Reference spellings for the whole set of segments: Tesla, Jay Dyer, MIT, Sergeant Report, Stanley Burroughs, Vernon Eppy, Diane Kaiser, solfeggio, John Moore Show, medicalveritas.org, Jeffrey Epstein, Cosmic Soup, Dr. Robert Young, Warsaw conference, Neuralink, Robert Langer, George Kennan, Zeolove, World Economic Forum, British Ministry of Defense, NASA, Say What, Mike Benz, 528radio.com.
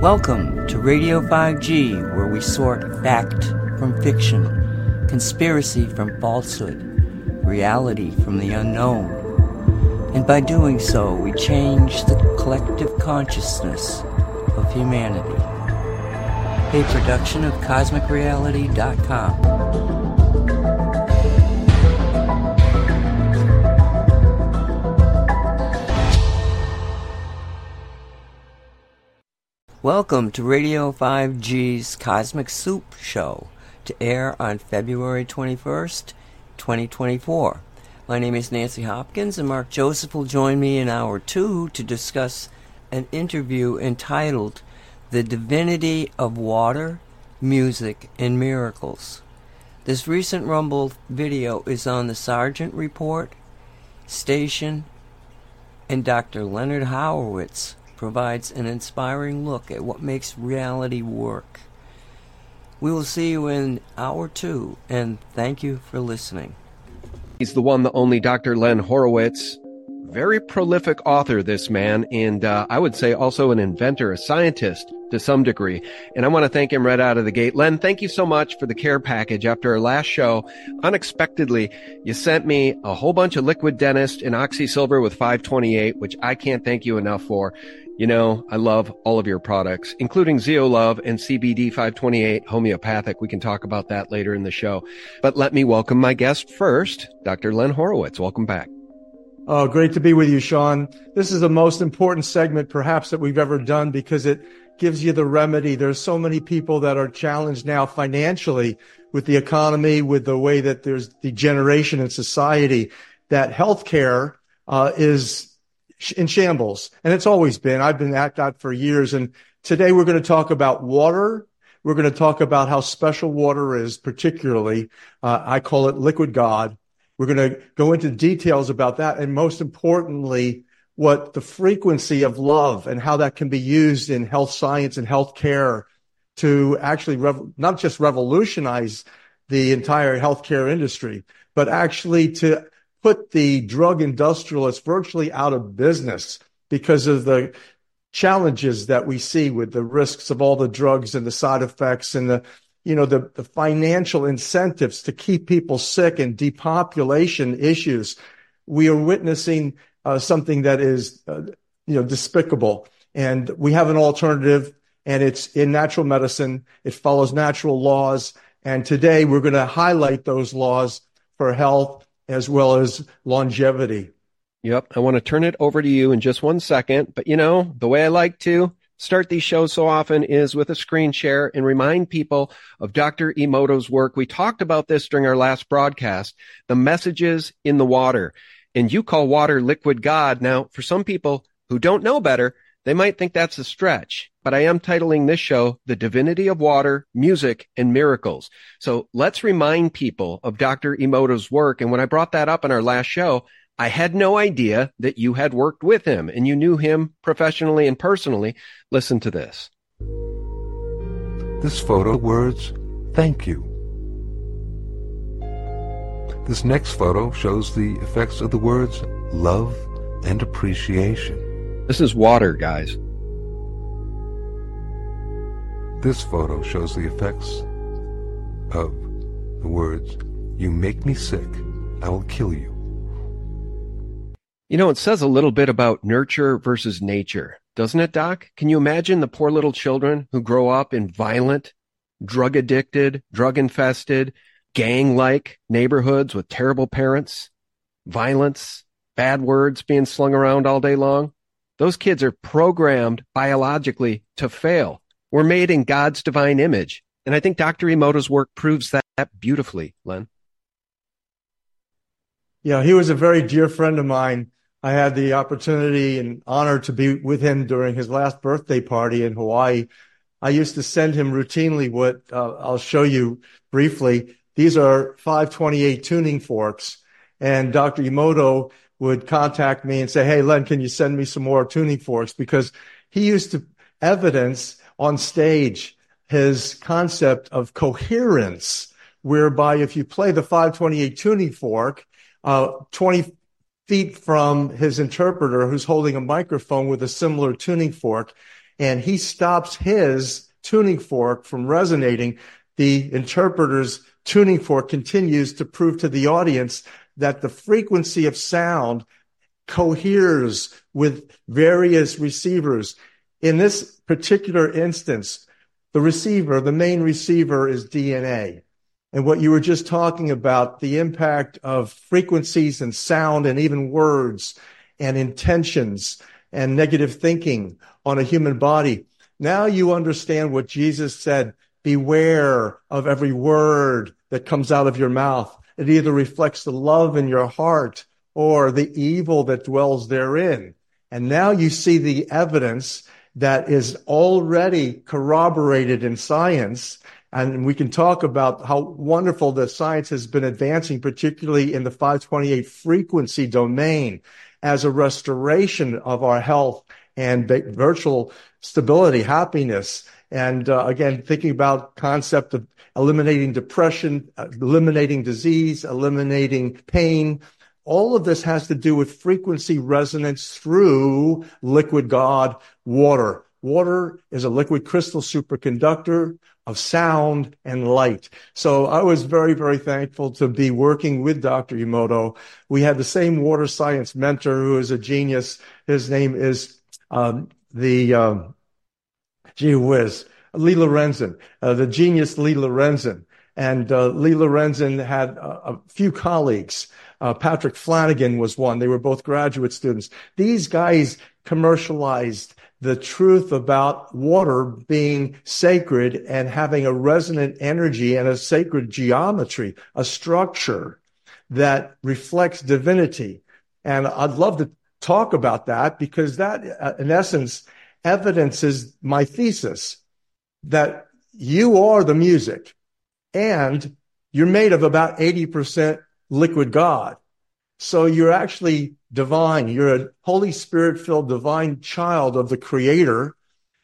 Welcome to Radio 5G, where we sort fact from fiction, conspiracy from falsehood, reality from the unknown. And by doing so, we change the collective consciousness of humanity. A production of CosmicReality.com. Welcome to Radio 5G's Cosmic Soup Show, to air on February 21st, 2024. My name is Nancy Hopkins, and Mark Joseph will join me in Hour 2 to discuss an interview entitled The Divinity of Water, Music, and Miracles. This recent Rumble video is on the Sergeant Report, Station, and Dr. Leonard Horowitz provides an inspiring look at what makes reality work. We will see you in Hour 2, and thank you for listening. He's the one, the only Dr. Len Horowitz. Very prolific author, this man, and I would say also an inventor, a scientist to some degree. And I want to thank him right out of the gate. Len, thank you so much for the care package. After our last show, unexpectedly, you sent me a whole bunch of Liquid Dentist and OxySilver with 528, which I can't thank you enough for. You know, I love all of your products, including Zeolove and CBD 528 homeopathic. We can talk about that later in the show. But let me welcome my guest first, Dr. Len Horowitz. Welcome back. Oh, great to be with you, Sean. This is the most important segment perhaps that we've ever done because it gives you the remedy. There's so many people that are challenged now financially with the economy, with the way that there's degeneration in society, that healthcare is in shambles. And it's always been. I've been at that for years. And today we're going to talk about water. We're going to talk about how special water is, particularly, I call it liquid God. We're going to go into details about that. And most importantly, what the frequency of love and how that can be used in health science and health care to actually not just revolutionize the entire healthcare industry, but actually to put the drug industrialists virtually out of business because of the challenges that we see with the risks of all the drugs and the side effects and the financial incentives to keep people sick and depopulation issues. We are witnessing something that is, despicable. And we have an alternative, and it's in natural medicine. It follows natural laws. And today we're going to highlight those laws for health as well as longevity. Yep. I want to turn it over to you in just one second. But, the way I like to start these shows so often is with a screen share and remind people of Dr. Emoto's work. We talked about this during our last broadcast, the messages in the water. And you call water liquid God. Now, for some people who don't know better, they might think that's a stretch, but I am titling this show, The Divinity of Water, Music, and Miracles. So let's remind people of Dr. Emoto's work. And when I brought that up in our last show, I had no idea that you had worked with him and you knew him professionally and personally. Listen to this. This photo words, thank you. This next photo shows the effects of the words, love and appreciation. This is water, guys. This photo shows the effects of the words, you make me sick, I will kill you. You know, it says a little bit about nurture versus nature, doesn't it, Doc? Can you imagine the poor little children who grow up in violent, drug-addicted, drug-infested, gang-like neighborhoods with terrible parents, violence, bad words being slung around all day long? Those kids are programmed biologically to fail. We're made in God's divine image. And I think Dr. Emoto's work proves that beautifully, Len. Yeah, he was a very dear friend of mine. I had the opportunity and honor to be with him during his last birthday party in Hawaii. I used to send him routinely what I'll show you briefly. These are 528 tuning forks. And Dr. Emoto would contact me and say, hey, Len, can you send me some more tuning forks? Because he used to evidence on stage his concept of coherence, whereby if you play the 528 tuning fork 20 feet from his interpreter who's holding a microphone with a similar tuning fork, and he stops his tuning fork from resonating, the interpreter's tuning fork continues to prove to the audience that the frequency of sound coheres with various receivers. In this particular instance, the receiver, the main receiver, is DNA. And what you were just talking about, the impact of frequencies and sound and even words and intentions and negative thinking on a human body. Now you understand what Jesus said, beware of every word that comes out of your mouth. It either reflects the love in your heart or the evil that dwells therein. And now you see the evidence that is already corroborated in science. And we can talk about how wonderful the science has been advancing, particularly in the 528 frequency domain, as a restoration of our health and virtual stability, happiness. And again, thinking about concept of eliminating depression, eliminating disease, eliminating pain. All of this has to do with frequency resonance through liquid God, water. Water is a liquid crystal superconductor of sound and light. So I was very, very thankful to be working with Dr. Emoto. We had the same water science mentor who is a genius. His name is Lee Lorenzen, the genius Lee Lorenzen. And Lee Lorenzen had a few colleagues. Patrick Flanagan was one. They were both graduate students. These guys commercialized the truth about water being sacred and having a resonant energy and a sacred geometry, a structure that reflects divinity. And I'd love to talk about that because that, in essence, evidences my thesis that you are the music and you're made of about 80% liquid God. So you're actually divine. You're a Holy Spirit-filled divine child of the Creator,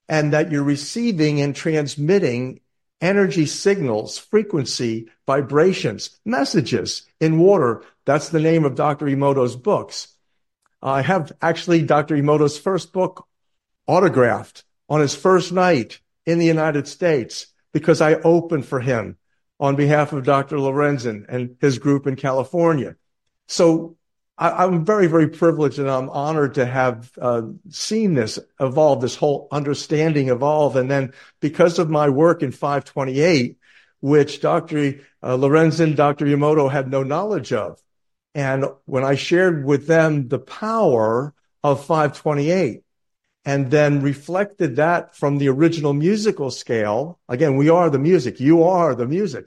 and that you're receiving and transmitting energy signals, frequency, vibrations, messages in water. That's the name of Dr. Emoto's books. I have actually Dr. Emoto's first book autographed on his first night in the United States because I opened for him on behalf of Dr. Lorenzen and his group in California. So I'm very, very privileged, and I'm honored to have seen this evolve, this whole understanding evolve. And then because of my work in 528, which Dr. Lorenzen, Dr. Emoto had no knowledge of. And when I shared with them the power of 528 and then reflected that from the original musical scale, again, we are the music, you are the music.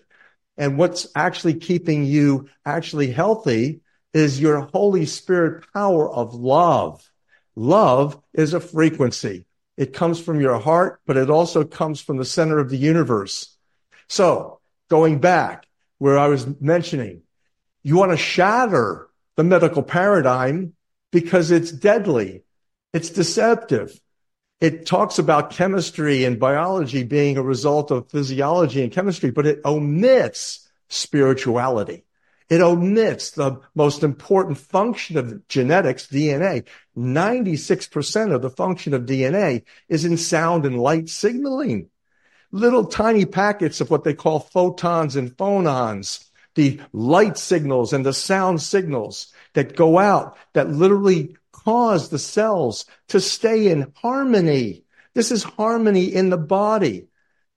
And what's actually keeping you actually healthy is your Holy Spirit power of love. Love is a frequency. It comes from your heart, but it also comes from the center of the universe. So going back where I was mentioning, you want to shatter the medical paradigm because it's deadly. It's deceptive. It talks about chemistry and biology being a result of physiology and chemistry, but it omits spirituality. It omits the most important function of genetics, DNA. 96% of the function of DNA is in sound and light signaling. Little tiny packets of what they call photons and phonons, the light signals and the sound signals that go out, that literally cause the cells to stay in harmony. This is harmony in the body.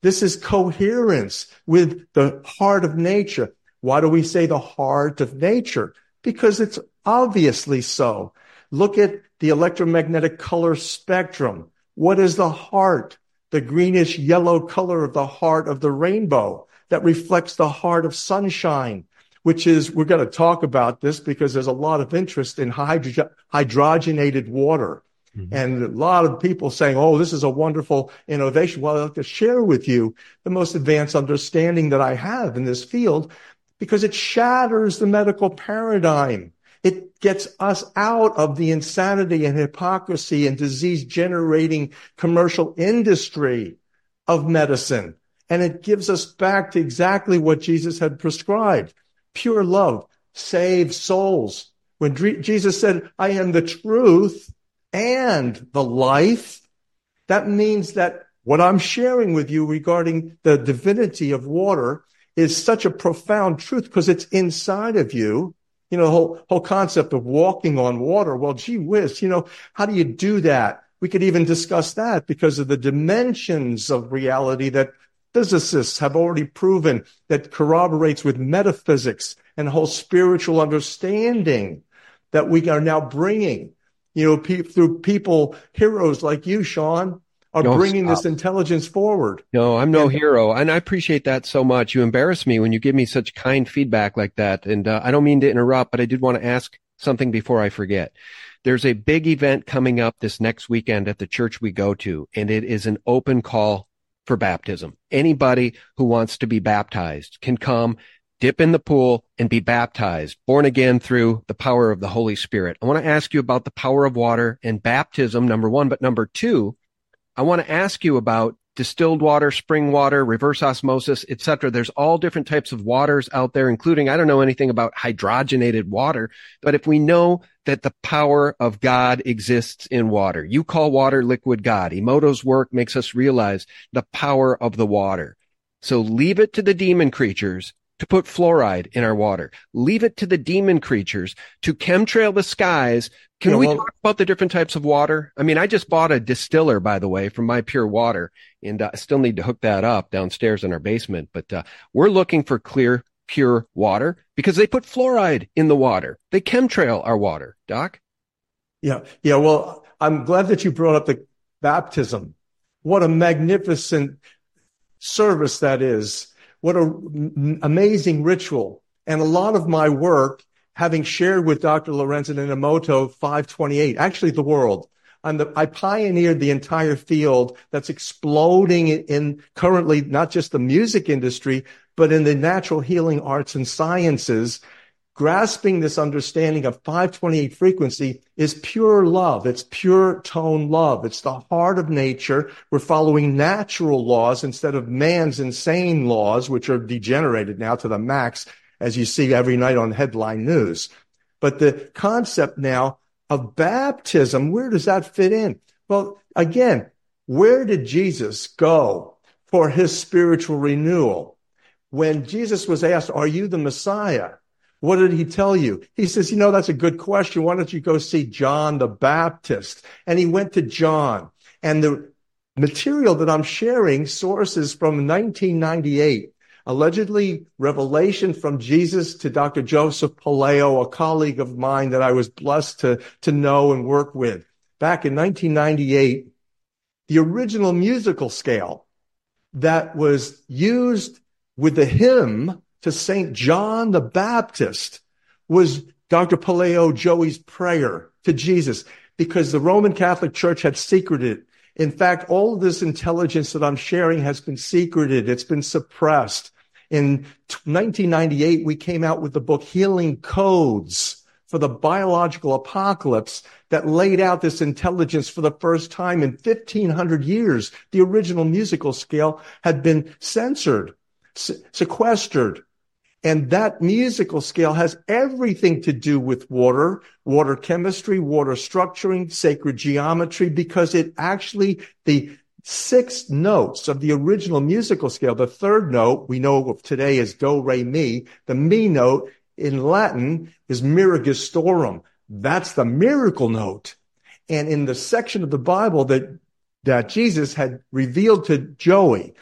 This is coherence with the heart of nature. Why do we say the heart of nature? Because it's obviously so. Look at the electromagnetic color spectrum. What is the heart? The greenish yellow color of the heart of the rainbow that reflects the heart of sunshine, which is, we're going to talk about this because there's a lot of interest in hydrogenated water. Mm-hmm. And a lot of people saying, oh, this is a wonderful innovation. Well, I'd like to share with you the most advanced understanding that I have in this field because it shatters the medical paradigm. It gets us out of the insanity and hypocrisy and disease-generating commercial industry of medicine. And it gives us back to exactly what Jesus had prescribed. Pure love saves souls. When Jesus said, I am the truth and the life, That means that what I'm sharing with you regarding the divinity of water is such a profound truth because it's inside of you. You know, the whole concept of walking on water. Well, gee whiz, you know, how do you do that? We could even discuss that because of the dimensions of reality that physicists have already proven that corroborates with metaphysics and whole spiritual understanding that we are now bringing, you know, through people, heroes like you, Sean, are bringing this intelligence forward. No, I'm no hero. And I appreciate that so much. You embarrass me when you give me such kind feedback like that. And I don't mean to interrupt, but I did want to ask something before I forget. There's a big event coming up this next weekend at the church we go to, and it is an open call for baptism. Anybody who wants to be baptized can come, dip in the pool, and be baptized, born again through the power of the Holy Spirit. I want to ask you about the power of water and baptism, number one. But number two, I want to ask you about distilled water, spring water, reverse osmosis, etc. There's all different types of waters out there, including, I don't know anything about hydrogenated water, but if we know that the power of God exists in water, you call water liquid God. Emoto's work makes us realize the power of the water. So leave it to the demon creatures to put fluoride in our water. Leave it to the demon creatures to chemtrail the skies. Can we talk about the different types of water? I mean, I just bought a distiller, by the way, from My Pure Water, and I still need to hook that up downstairs in our basement. But we're looking for clear, pure water because they put fluoride in the water. They chemtrail our water, Doc. Yeah. Well, I'm glad that you brought up the baptism. What a magnificent service that is. What an amazing ritual. And a lot of my work, having shared with Dr. Lorenzen and Emoto 528, actually the world, I pioneered the entire field that's exploding in currently, not just the music industry, but in the natural healing arts and sciences. Grasping this understanding of 528 frequency is pure love. It's pure tone love. It's the heart of nature. We're following natural laws instead of man's insane laws, which are degenerated now to the max, as you see every night on headline news. But the concept now of baptism, where does that fit in? Well, again, where did Jesus go for his spiritual renewal? When Jesus was asked, "Are you the Messiah?" what did he tell you? He says, that's a good question. Why don't you go see John the Baptist? And he went to John. And the material that I'm sharing sources from 1998, allegedly revelation from Jesus to Dr. Joseph Puleo, a colleague of mine that I was blessed to know and work with. Back in 1998, the original musical scale that was used with the hymn to St. John the Baptist was Dr. Puleo Joey's prayer to Jesus because the Roman Catholic Church had secreted it. In fact, all of this intelligence that I'm sharing has been secreted. It's been suppressed. In 1998, we came out with the book Healing Codes for the Biological Apocalypse that laid out this intelligence for the first time in 1,500 years. The original musical scale had been censored, sequestered. And that musical scale has everything to do with water, water chemistry, water structuring, sacred geometry, because it actually, the six notes of the original musical scale, the third note we know of today is do, re, mi. The mi note in Latin is miragistorum. That's the miracle note. And in the section of the Bible that Jesus had revealed to Joey,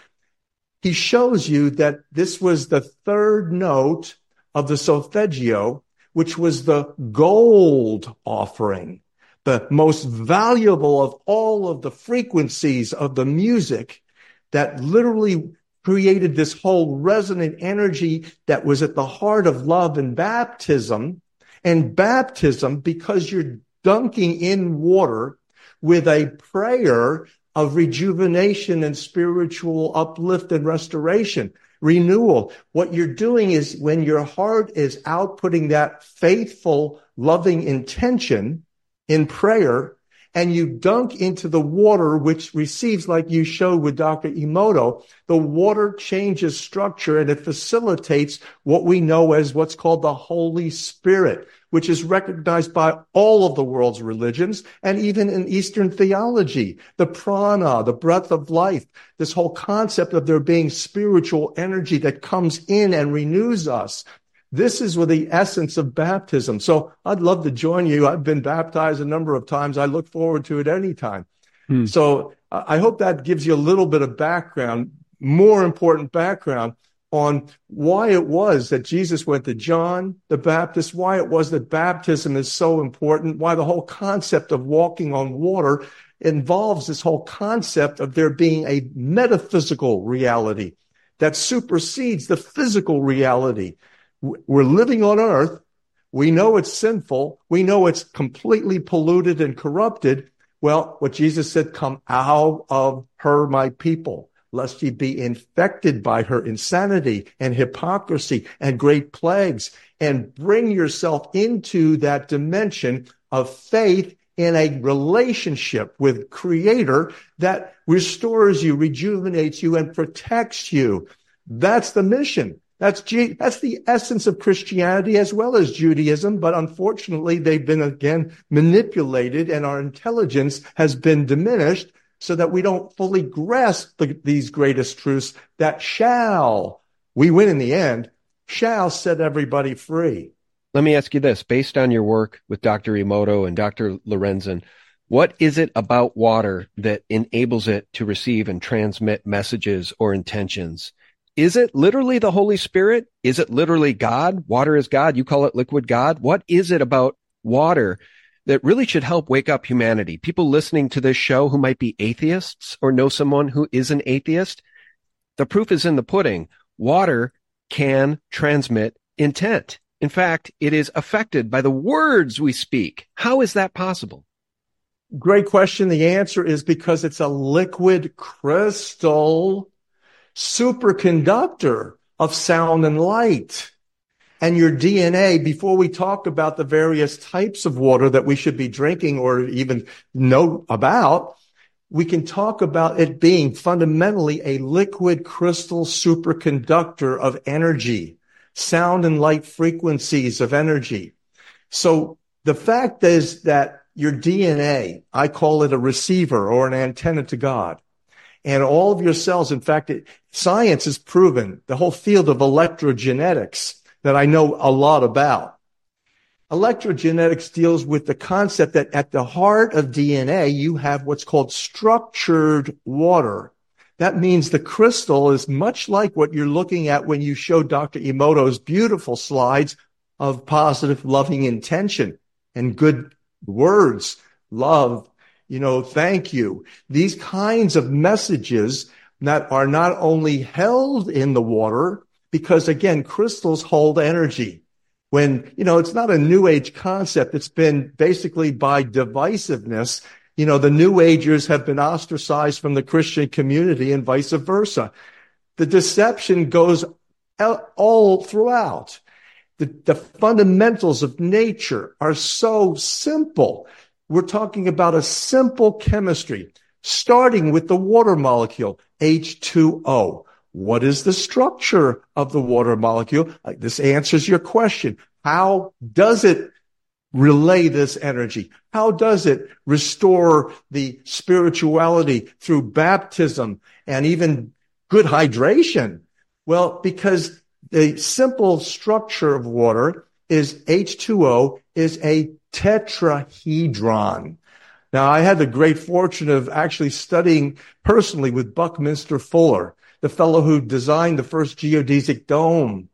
he shows you that this was the third note of the solfeggio, which was the gold offering, the most valuable of all of the frequencies of the music that literally created this whole resonant energy that was at the heart of love and baptism. And baptism, because you're dunking in water with a prayer of rejuvenation and spiritual uplift and restoration, renewal. What you're doing is when your heart is outputting that faithful, loving intention in prayer, and you dunk into the water, which receives, like you showed with Dr. Emoto, the water changes structure and it facilitates what we know as what's called the Holy Spirit, which is recognized by all of the world's religions and even in Eastern theology, the prana, the breath of life, this whole concept of there being spiritual energy that comes in and renews us. This is the essence of baptism. So I'd love to join you. I've been baptized a number of times. I look forward to it any time. So I hope that gives you a little bit of background, more important background, on why it was that Jesus went to John the Baptist, why it was that baptism is so important, why the whole concept of walking on water involves this whole concept of there being a metaphysical reality that supersedes the physical reality. We're living on earth. We know it's sinful. We know it's completely polluted and corrupted. Well, what Jesus said, come out of her, my people, lest ye be infected by her insanity and hypocrisy and great plagues, and bring yourself into that dimension of faith in a relationship with Creator that restores you, rejuvenates you, and protects you. That's the mission. That's the essence of Christianity as well as Judaism, but unfortunately they've been, again, manipulated, and our intelligence has been diminished so that we don't fully grasp these greatest truths that we win in the end, shall set everybody free. Let me ask you this, based on your work with Dr. Emoto and Dr. Lorenzen, what is it about water that enables it to receive and transmit messages or intentions? Is it literally the Holy Spirit? Is it literally God? Water is God. You call it liquid God. What is it about water that really should help wake up humanity? People listening to this show who might be atheists or know someone who is an atheist, the proof is in the pudding. Water can transmit intent. In fact, it is affected by the words we speak. How is that possible? Great question. The answer is because it's a liquid crystal superconductor of sound and light. And your DNA, before we talk about the various types of water that we should be drinking or even know about, we can talk about it being fundamentally a liquid crystal superconductor of energy, sound and light frequencies of energy. So the fact is that your DNA, I call it a receiver or an antenna to God. And all of your cells, in fact, science has proven, the whole field of electrogenetics that I know a lot about. Electrogenetics deals with the concept that at the heart of DNA, you have what's called structured water. That means the crystal is much like what you're looking at when you show Dr. Emoto's beautiful slides of positive, loving intention and good words, love, thank you. These kinds of messages that are not only held in the water, because, again, crystals hold energy. When, it's not a new age concept. It's been basically by divisiveness. The new agers have been ostracized from the Christian community and vice versa. The deception goes out all throughout. The fundamentals of nature are so simple. We're talking about a simple chemistry, starting with the water molecule, H2O. What is the structure of the water molecule? This answers your question. How does it relay this energy? How does it restore the spirituality through baptism and even good hydration? Well, because the simple structure of water is H2O is a tetrahedron. Now, I had the great fortune of actually studying personally with Buckminster Fuller, the fellow who designed the first geodesic dome.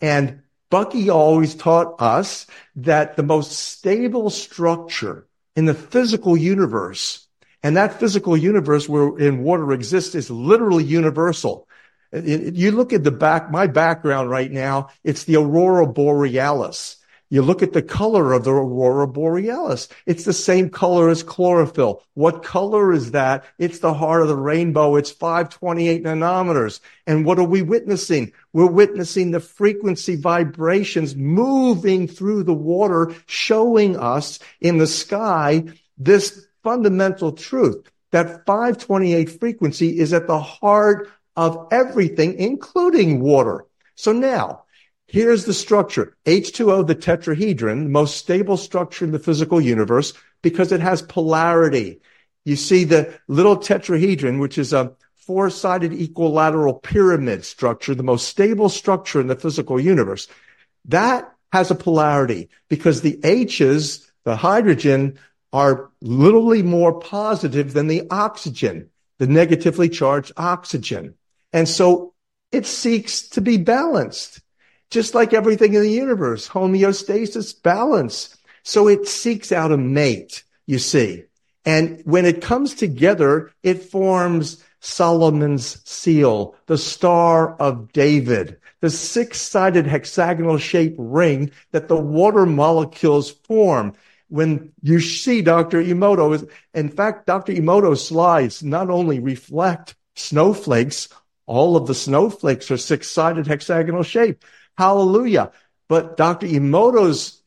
And Bucky always taught us that the most stable structure in the physical universe, and that physical universe wherein water exists, is literally universal. You look at my background right now, it's the aurora borealis. You look at the color of the aurora borealis. It's the same color as chlorophyll. What color is that? It's the heart of the rainbow. It's 528 nanometers. And what are we witnessing? We're witnessing the frequency vibrations moving through the water, showing us in the sky this fundamental truth. That 528 frequency is at the heart of everything, including water. So now, here's the structure. H2O, the tetrahedron, the most stable structure in the physical universe because it has polarity. You see the little tetrahedron, which is a four-sided equilateral pyramid structure, the most stable structure in the physical universe. That has a polarity because the H's, the hydrogen, are literally more positive than the oxygen, the negatively charged oxygen. And so it seeks to be balanced, just like everything in the universe, homeostasis, balance. So it seeks out a mate, you see. And when it comes together, it forms Solomon's seal, the Star of David, the six-sided hexagonal-shaped ring that the water molecules form. When you see Dr. Emoto, in fact, Dr. Emoto's slides not only reflect snowflakes, all of the snowflakes are six-sided hexagonal shape. Hallelujah. But Dr. Emoto's,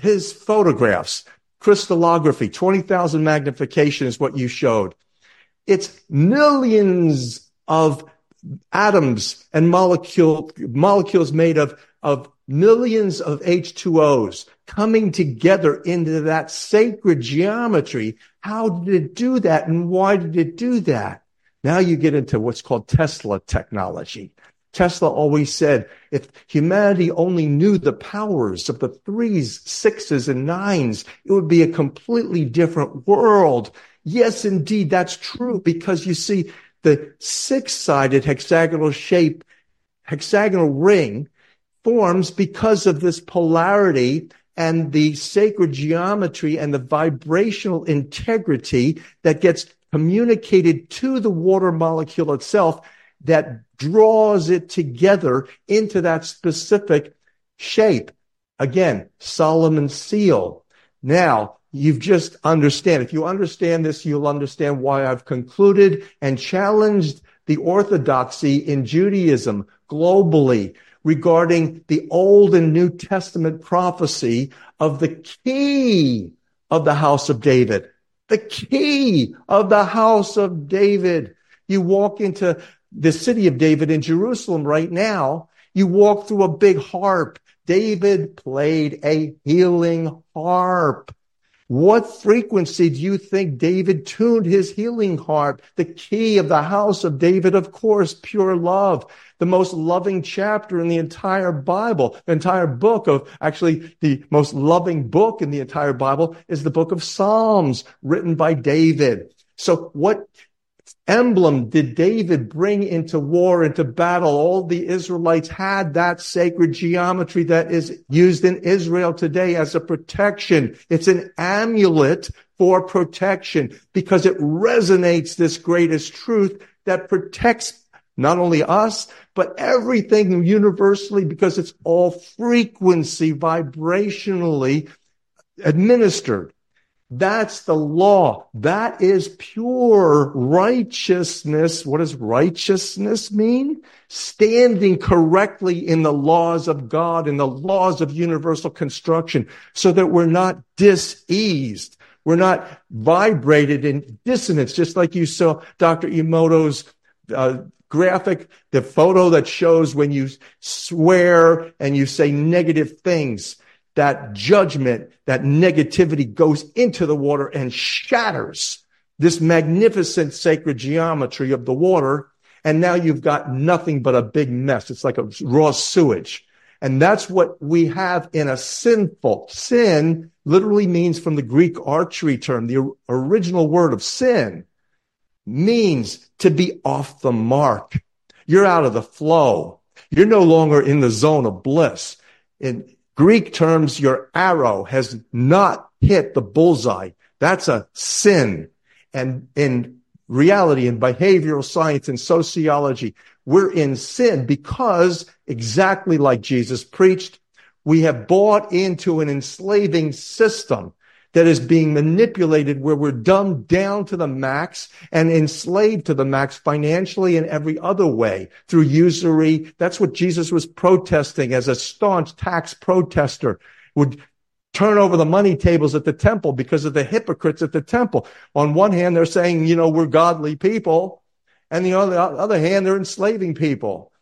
his photographs, crystallography, 20,000 magnification is what you showed. It's millions of atoms and molecules made of millions of H2Os coming together into that sacred geometry. How did it do that, and why did it do that? Now you get into what's called Tesla technology. Tesla always said, if humanity only knew the powers of the 3s, 6s, and 9s, it would be a completely different world. Yes, indeed, that's true, because you see the six-sided hexagonal shape, hexagonal ring forms because of this polarity and the sacred geometry and the vibrational integrity that gets communicated to the water molecule itself that draws it together into that specific shape. Again, Solomon's seal. Now, you've just understand. If you understand this, you'll understand why I've concluded and challenged the orthodoxy in Judaism globally regarding the Old and New Testament prophecy of the key of the house of David. The key of the house of David. You walk into the city of David in Jerusalem right now. You walk through a big harp. David played a healing harp. What frequency do you think David tuned his healing harp? The key of the house of David, of course, pure love. The most loving chapter in the entire Bible, the entire book of, actually, the most loving book in the entire Bible is the book of Psalms written by David. So what emblem did David bring into war, into battle? All the Israelites had that sacred geometry that is used in Israel today as a protection. It's an amulet for protection because it resonates this greatest truth that protects not only us, but everything universally because it's all frequency, vibrationally administered. That's the law. That is pure righteousness. What does righteousness mean? Standing correctly in the laws of God, in the laws of universal construction, so that we're not diseased. We're not vibrated in dissonance, just like you saw Dr. Emoto's graphic, the photo that shows when you swear and you say negative things. That judgment, that negativity goes into the water and shatters this magnificent sacred geometry of the water. And now you've got nothing but a big mess. It's like a raw sewage. And that's what we have in a sinful. Sin literally means, from the Greek archery term, the original word of sin means to be off the mark. You're out of the flow. You're no longer in the zone of bliss. In Greek terms, your arrow has not hit the bullseye. That's a sin. And in reality, in behavioral science and sociology, we're in sin because, exactly like Jesus preached, we have bought into an enslaving system that is being manipulated, where we're dumbed down to the max and enslaved to the max financially and every other way through usury. That's what Jesus was protesting as a staunch tax protester, would turn over the money tables at the temple because of the hypocrites at the temple. On one hand, they're saying, you know, we're godly people. And the other hand, they're enslaving people.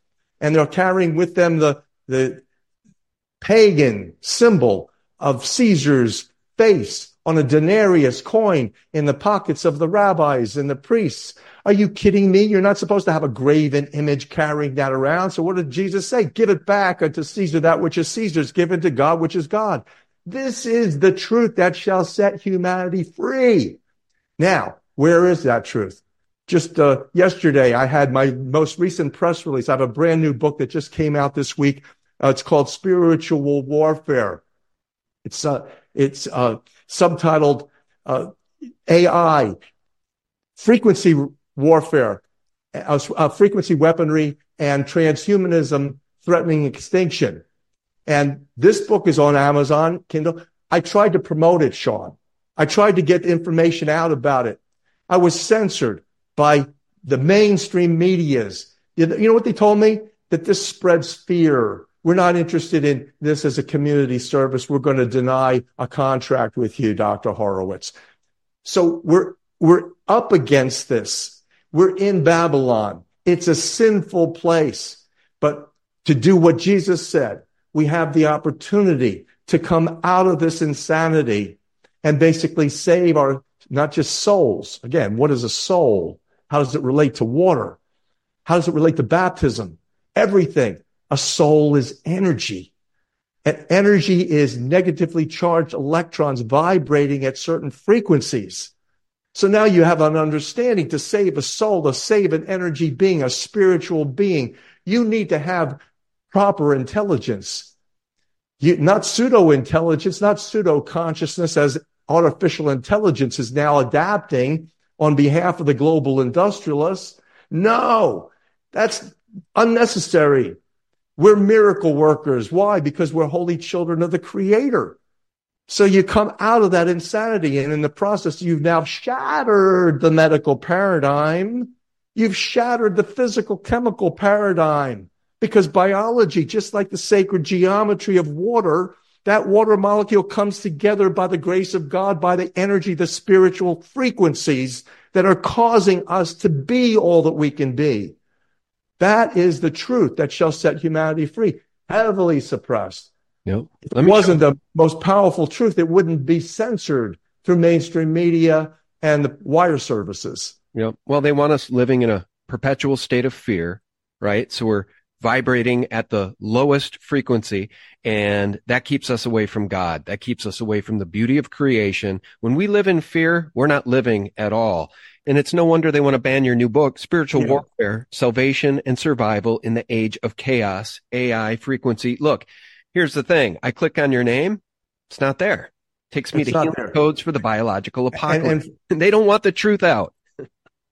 And they're carrying with them the pagan symbol of Caesar's face on a denarius coin in the pockets of the rabbis and the priests. Are you kidding me? You're not supposed to have a graven image carrying that around. So what did Jesus say? Give it back unto Caesar that which is Caesar's, give it to God which is God. This is the truth that shall set humanity free. Now, where is that truth? Just yesterday, I had my most recent press release. I have a brand new book that just came out this week. It's called Spiritual Warfare. It's subtitled AI, Frequency Warfare, Frequency Weaponry, and Transhumanism Threatening Extinction. And this book is on Amazon, Kindle. I tried to promote it, Sean. I tried to get information out about it. I was censored by the mainstream medias. You know what they told me? That this spreads fear. We're not interested in this as a community service. We're going to deny a contract with you, Dr. Horowitz. So we're up against this. We're in Babylon. It's a sinful place. But to do what Jesus said, we have the opportunity to come out of this insanity and basically save our, not just souls. Again, what is a soul? How does it relate to water? How does it relate to baptism? Everything. A soul is energy, and energy is negatively charged electrons vibrating at certain frequencies. So now you have an understanding to save a soul, to save an energy being, a spiritual being. You need to have proper intelligence, not pseudo-intelligence, not pseudo-consciousness, as artificial intelligence is now adapting on behalf of the global industrialists. No, that's unnecessary. We're miracle workers. Why? Because we're holy children of the Creator. So you come out of that insanity, and in the process, you've now shattered the medical paradigm. You've shattered the physical chemical paradigm, because biology, just like the sacred geometry of water, that water molecule comes together by the grace of God, by the energy, the spiritual frequencies that are causing us to be all that we can be. That is the truth that shall set humanity free. Heavily suppressed. Yep. If it wasn't the most powerful truth, it wouldn't be censored through mainstream media and the wire services. Yep. Well, they want us living in a perpetual state of fear, right? So we're vibrating at the lowest frequency, and that keeps us away from God. That keeps us away from the beauty of creation. When we live in fear, we're not living at all. And it's no wonder they want to ban your new book, Spiritual Warfare, Salvation and Survival in the Age of Chaos, AI Frequency. Look, here's the thing. I click on your name. It's not there. It takes me to human codes for the biological apocalypse. And they don't want the truth out.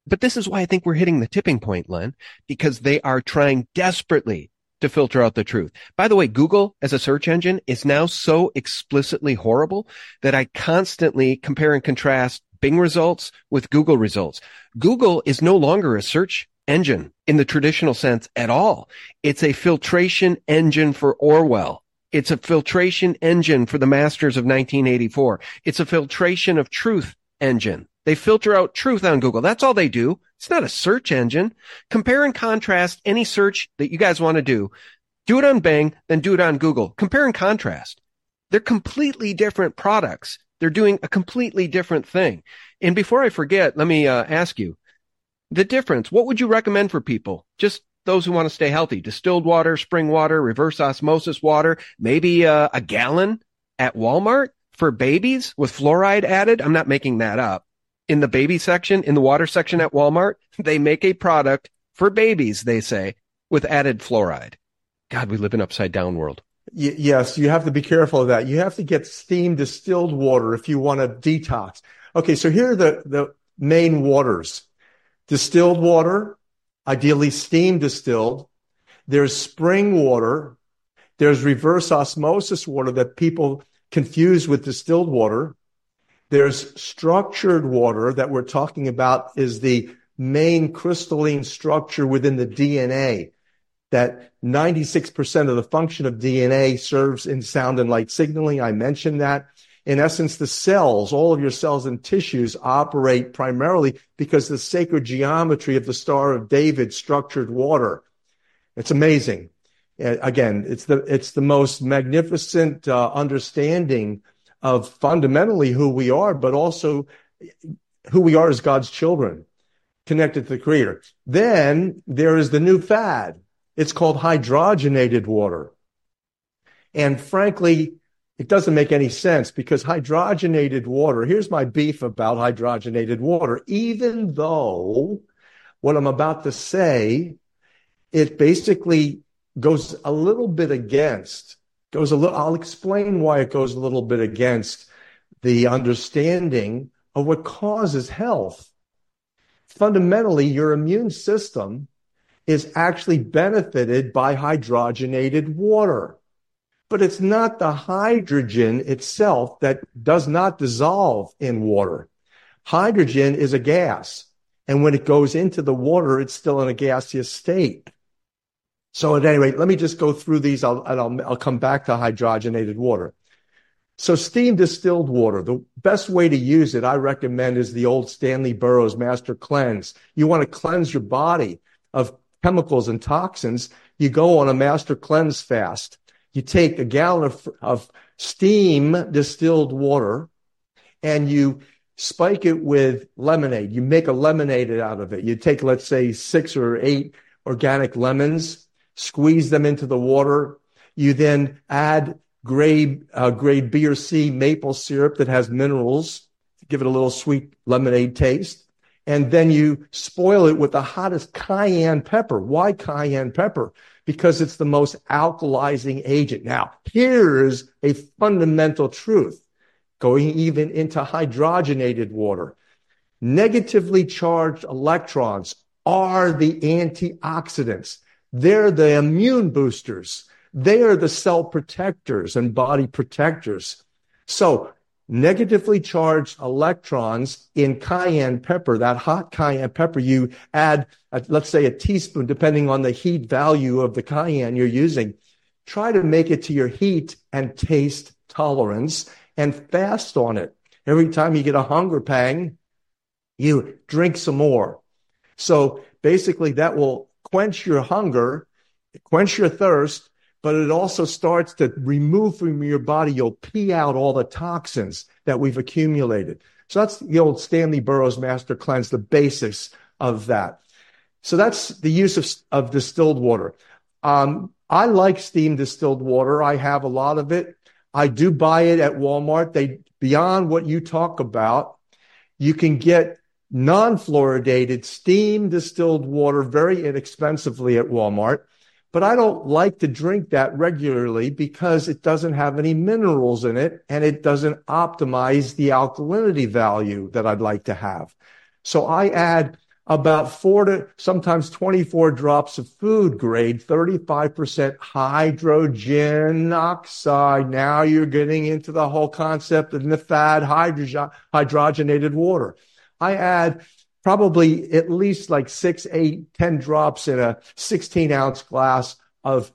But this is why I think we're hitting the tipping point, Len, because they are trying desperately to filter out the truth. By the way, Google as a search engine is now so explicitly horrible that I constantly compare and contrast Bing results with Google results. Google is no longer a search engine in the traditional sense at all. It's a filtration engine for Orwell. It's a filtration engine for the masters of 1984. It's a filtration of truth engine. They filter out truth on Google. That's all they do. It's not a search engine. Compare and contrast any search that you guys want to do. Do it on Bing, then do it on Google. Compare and contrast. They're completely different products. They're doing a completely different thing. And before I forget, let me ask you the difference. What would you recommend for people? Just those who want to stay healthy, distilled water, spring water, reverse osmosis water, maybe a gallon at Walmart for babies with fluoride added. I'm not making that up. In the baby section, in the water section at Walmart, they make a product for babies, they say, with added fluoride. God, we live in an upside down world. Yes, you have to be careful of that. You have to get steam distilled water if you want to detox. Okay, so here are the main waters. Distilled water, ideally steam distilled. There's spring water. There's reverse osmosis water that people confuse with distilled water. There's structured water that we're talking about is the main crystalline structure within the DNA. that 96% of the function of DNA serves in sound and light signaling. I mentioned that. In essence, the cells, all of your cells and tissues operate primarily because the sacred geometry of the Star of David structured water. It's amazing. Again, it's the most magnificent understanding of fundamentally who we are, but also who we are as God's children, connected to the Creator. Then there is the new fad. It's called hydrogenated water. And frankly, it doesn't make any sense because hydrogenated water, here's my beef about hydrogenated water, even though what I'm about to say, it basically goes a little bit against, I'll explain why it goes a little bit against the understanding of what causes health. Fundamentally, your immune system is actually benefited by hydrogenated water. But it's not the hydrogen itself that does not dissolve in water. Hydrogen is a gas, and when it goes into the water, it's still in a gaseous state. So at any rate, let me just go through these, and I'll come back to hydrogenated water. So steam distilled water, the best way to use it, I recommend, is the old Stanley Burroughs Master Cleanse. You want to cleanse your body of chemicals and toxins, you go on a Master Cleanse fast. You take a gallon of steam distilled water and you spike it with lemonade. You make a lemonade out of it. You take, let's say, 6 or 8 organic lemons, squeeze them into the water. You then add grade B or C maple syrup that has minerals, give it a little sweet lemonade taste. And then you spoil it with the hottest cayenne pepper. Why cayenne pepper? Because it's the most alkalizing agent. Now, here's a fundamental truth, going even into hydrogenated water. Negatively charged electrons are the antioxidants. They're the immune boosters. They are the cell protectors and body protectors. So, negatively charged electrons in cayenne pepper, that hot cayenne pepper, you add, let's say, a teaspoon, depending on the heat value of the cayenne you're using. Try to make it to your heat and taste tolerance and fast on it. Every time you get a hunger pang, you drink some more. So basically that will quench your hunger, quench your thirst, but it also starts to remove from your body, you'll pee out all the toxins that we've accumulated. So that's the old Stanley Burroughs Master Cleanse, the basis of that. So that's the use of distilled water. I like steam distilled water. I have a lot of it. I do buy it at Walmart. Beyond what you talk about, you can get non-fluoridated steam distilled water very inexpensively at Walmart. But I don't like to drink that regularly because it doesn't have any minerals in it and it doesn't optimize the alkalinity value that I'd like to have. So I add about 4 to sometimes 24 drops of food grade, 35% hydrogen oxide. Now you're getting into the whole concept of the fad hydrogenated water. I add probably at least like 6, 8, 10 drops in a 16-ounce glass of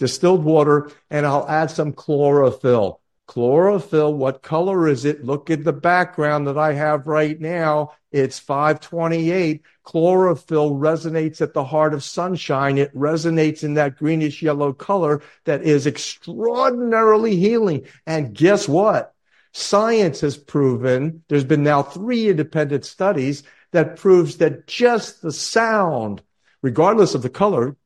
distilled water, and I'll add some chlorophyll. Chlorophyll, what color is it? Look at the background that I have right now. It's 528. Chlorophyll resonates at the heart of sunshine. It resonates in that greenish-yellow color that is extraordinarily healing. And guess what? Science has proven, there's been now 3 independent studies that proves that just the sound, regardless of the color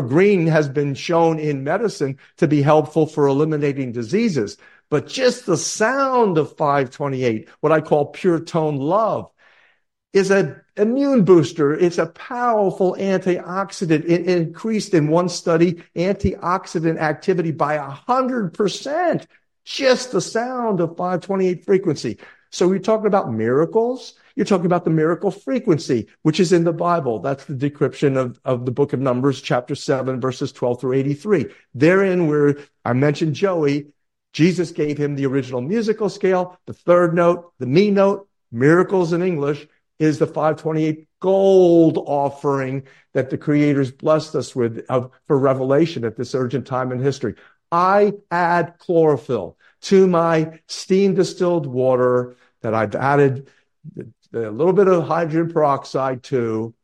green has been shown in medicine to be helpful for eliminating diseases. But just the sound of 528, what I call pure tone love, is an immune booster. It's a powerful antioxidant. It increased in one study antioxidant activity by 100%. Just the sound of 528 frequency. So we're talking about miracles. You're talking about the miracle frequency, which is in the Bible. That's the decryption of the book of Numbers, chapter 7, verses 12 through 83. Therein where I mentioned Joey, Jesus gave him the original musical scale, the 3rd note, the Mi note, miracles in English, is the 528 gold offering that the creators blessed us with for revelation at this urgent time in history. I add chlorophyll to my steam distilled water that I've added a little bit of hydrogen peroxide to,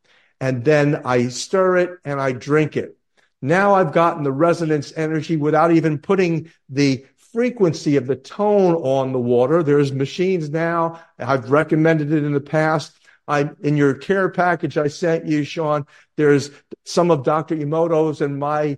and then I stir it and I drink it. Now I've gotten the resonance energy without even putting the frequency of the tone on the water. There's machines now. I've recommended it in the past. In your care package I sent you, Sean, there's some of Dr. Emoto's and my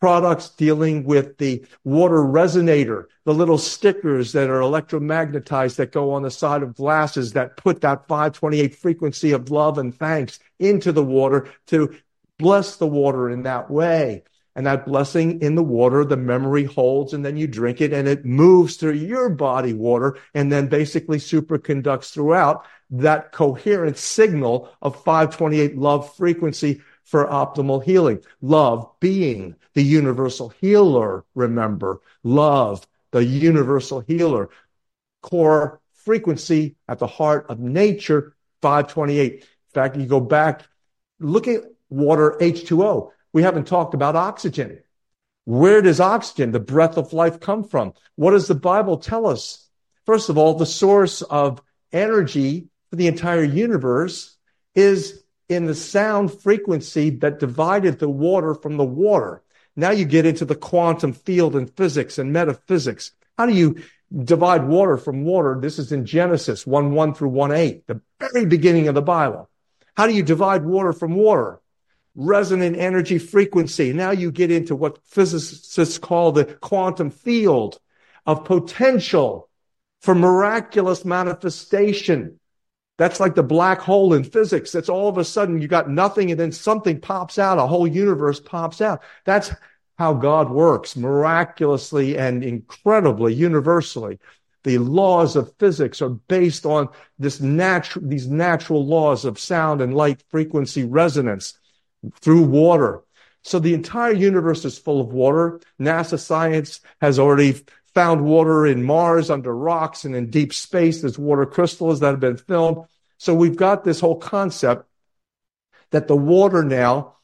products dealing with the water resonator, the little stickers that are electromagnetized that go on the side of glasses that put that 528 frequency of love and thanks into the water to bless the water in that way. And that blessing in the water, the memory holds, and then you drink it, and it moves through your body water, and then basically superconducts throughout that coherent signal of 528 love frequency for optimal healing. Love being the universal healer, remember. Love, the universal healer. Core frequency at the heart of nature, 528. In fact, you go back, look at water, H2O. We haven't talked about oxygen. Where does oxygen, the breath of life, come from? What does the Bible tell us? First of all, the source of energy for the entire universe is in the sound frequency that divided the water from the water. Now you get into the quantum field and physics and metaphysics. How do you divide water from water? This is in Genesis 1:1 through 1:8, the very beginning of the Bible. How do you divide water from water? Resonant energy frequency. Now you get into what physicists call the quantum field of potential for miraculous manifestation. That's like the black hole in physics. That's all of a sudden you got nothing and then something pops out, a whole universe pops out. That's how God works, miraculously and incredibly universally. The laws of physics are based on these natural laws of sound and light frequency resonance through water. So the entire universe is full of water. NASA science has already found water in Mars, under rocks, and in deep space. There's water crystals that have been filmed. So we've got this whole concept that the water now,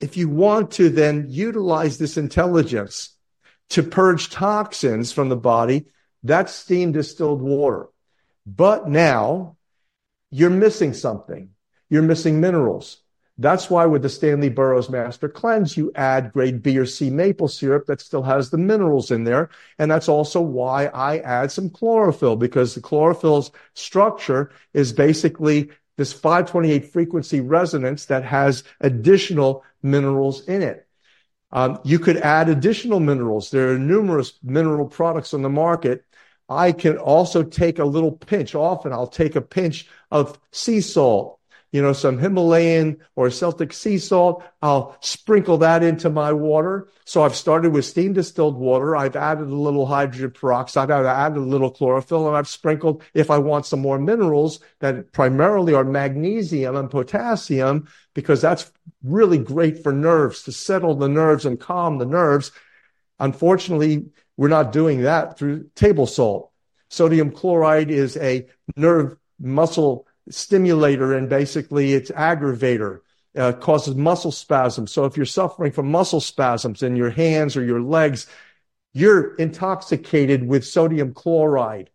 if you want to then utilize this intelligence to purge toxins from the body, that's steam distilled water. But now you're missing something. You're missing minerals. That's why with the Stanley Burroughs Master Cleanse, you add grade B or C maple syrup that still has the minerals in there. And that's also why I add some chlorophyll, because the chlorophyll's structure is basically this 528 frequency resonance that has additional minerals in it. You could add additional minerals. There are numerous mineral products on the market. I can also take a little pinch. Often I'll take a pinch of sea salt, some Himalayan or Celtic sea salt. I'll sprinkle that into my water. So I've started with steam distilled water. I've added a little hydrogen peroxide. I've added a little chlorophyll, and I've sprinkled, if I want some more minerals that primarily are magnesium and potassium, because that's really great for nerves, to settle the nerves and calm the nerves. Unfortunately, we're not doing that through table salt. Sodium chloride is a nerve muscle stimulator, and basically it's aggravator, causes muscle spasms. So if you're suffering from muscle spasms in your hands or your legs, you're intoxicated with sodium chloride.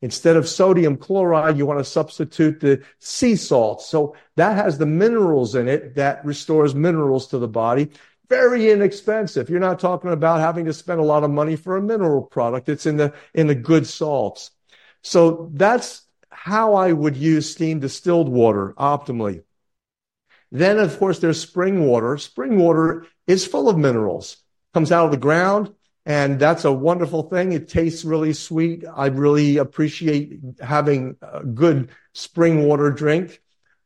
Instead of sodium chloride, you want to substitute the sea salt. So that has the minerals in it that restores minerals to the body. Very inexpensive. You're not talking about having to spend a lot of money for a mineral product. It's in the good salts. So that's how I would use steam distilled water optimally. Then, of course, there's spring water. Spring water is full of minerals. Comes out of the ground, and that's a wonderful thing. It tastes really sweet. I really appreciate having a good spring water drink.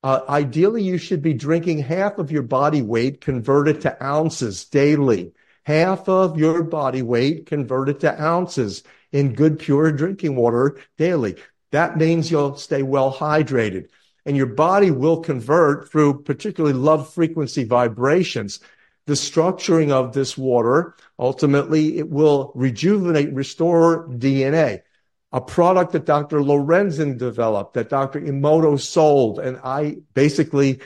Ideally, you should be drinking half of your body weight converted to ounces daily. Half of your body weight converted to ounces in good, pure drinking water daily. That means you'll stay well hydrated, and your body will convert through particularly love frequency vibrations. The structuring of this water, ultimately, it will rejuvenate, restore DNA. a product that Dr. Lorenzen developed, that Dr. Emoto sold. And I basically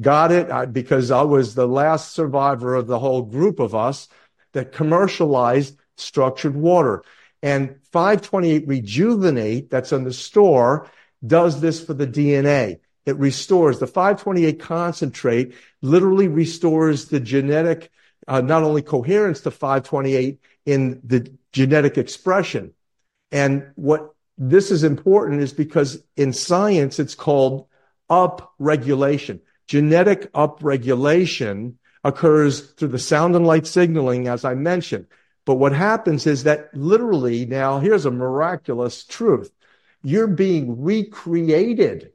got it because I was the last survivor of the whole group of us that commercialized structured water. And 528 Rejuvenate, that's in the store, does this for the DNA. It restores. The 528 concentrate literally restores the genetic, not only coherence to 528 in the genetic expression. And what this is important is because in science, it's called upregulation. Genetic upregulation occurs through the sound and light signaling, as I mentioned. But what happens is that literally now, here's a miraculous truth. You're being recreated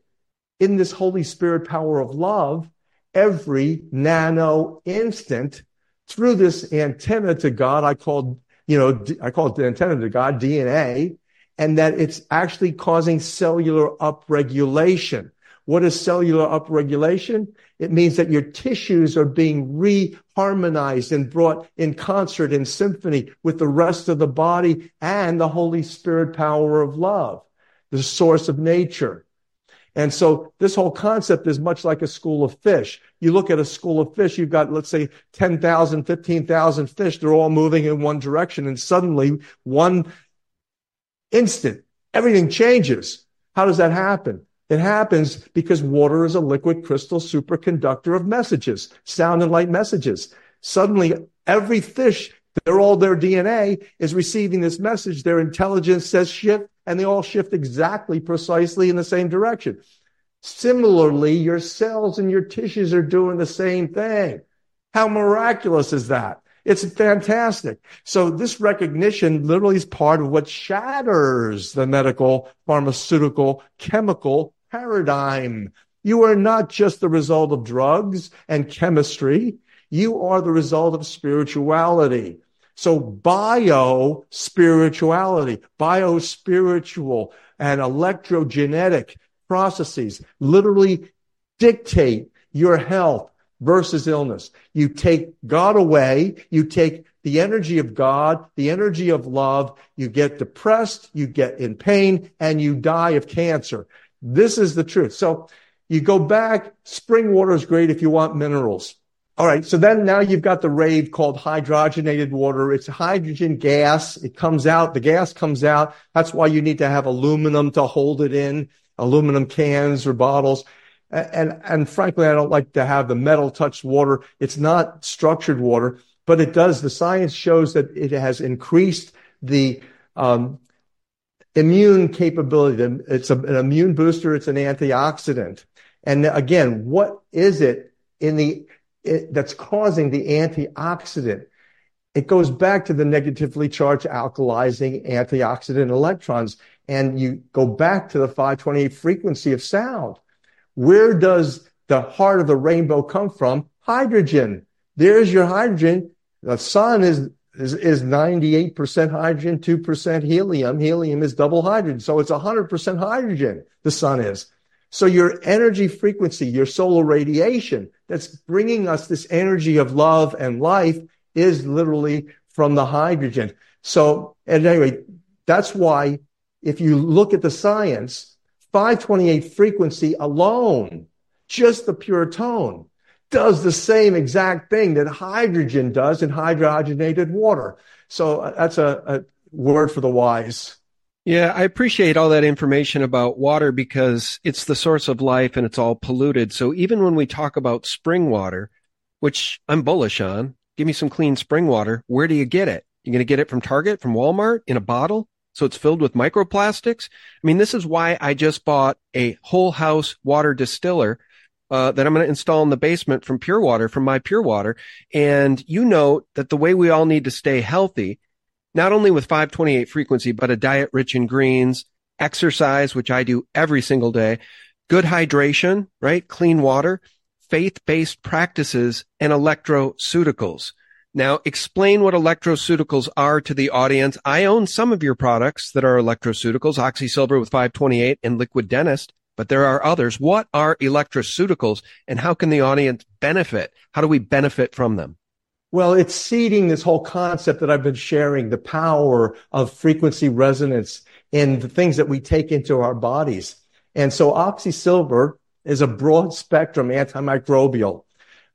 in this Holy Spirit power of love every nano instant through this antenna to God. I call it the antenna to God, DNA, and that it's actually causing cellular upregulation. What is cellular upregulation? It means that your tissues are being reharmonized and brought in concert and symphony with the rest of the body and the Holy Spirit power of love, the source of nature. And so this whole concept is much like a school of fish. You look at a school of fish, you've got, let's say, 10,000, 15,000 fish. They're all moving in one direction. And suddenly, one instant, everything changes. How does that happen? It happens because water is a liquid crystal superconductor of messages, sound and light messages. Suddenly, every fish, their DNA is receiving this message. Their intelligence says shift, and they all shift exactly, precisely in the same direction. Similarly, your cells and your tissues are doing the same thing. How miraculous is that? It's fantastic. So this recognition literally is part of what shatters the medical, pharmaceutical, chemical paradigm. You are not just the result of drugs and chemistry. You are the result of spirituality. So bio-spirituality, bio-spiritual and electrogenetic processes literally dictate your health versus illness. You take God away, you take the energy of God, the energy of love, you get depressed, you get in pain, and you die of cancer. This is the truth. So you go back, spring water is great if you want minerals. All right, so then now you've got the rave called hydrogenated water. It's hydrogen gas. It comes out. The gas comes out. That's why you need to have aluminum to hold it in, aluminum cans or bottles. And frankly, I don't like to have the metal touch water. It's not structured water, but it does. The science shows that it has increased the immune capability. It's an immune booster. It's an antioxidant. And again, what is it that's causing the antioxidant? It goes back to the negatively charged alkalizing antioxidant electrons, and you go back to the 528 frequency of sound. Where does the heart of the rainbow come from? Hydrogen. There's your hydrogen. The sun is 98% hydrogen, 2% helium. Helium is double hydrogen, so it's 100% hydrogen, the sun is. So your energy frequency, your solar radiation that's bringing us this energy of love and life is literally from the hydrogen. So at any rate, that's why if you look at the science, 528 frequency alone, just the pure tone, does the same exact thing that hydrogen does in hydrogenated water. So that's a word for the wise. Yeah, I appreciate all that information about water because it's the source of life and it's all polluted. So even when we talk about spring water, which I'm bullish on, give me some clean spring water, where do you get it? You're going to get it from Target, from Walmart, in a bottle? So it's filled with microplastics? I mean, this is why I just bought a whole house water distiller that I'm going to install in the basement from Pure Water, from My Pure Water. And you know that the way we all need to stay healthy, not only with 528 frequency, but a diet rich in greens, exercise, which I do every single day, good hydration, right? Clean water, faith-based practices, and electroceuticals. Now, explain what electroceuticals are to the audience. I own some of your products that are electroceuticals, OxySilver with 528 and Liquid Dentist, but there are others. What are electroceuticals and how can the audience benefit? How do we benefit from them? Well, it's seeding this whole concept that I've been sharing, the power of frequency resonance in the things that we take into our bodies. And so OxySilver is a broad spectrum antimicrobial.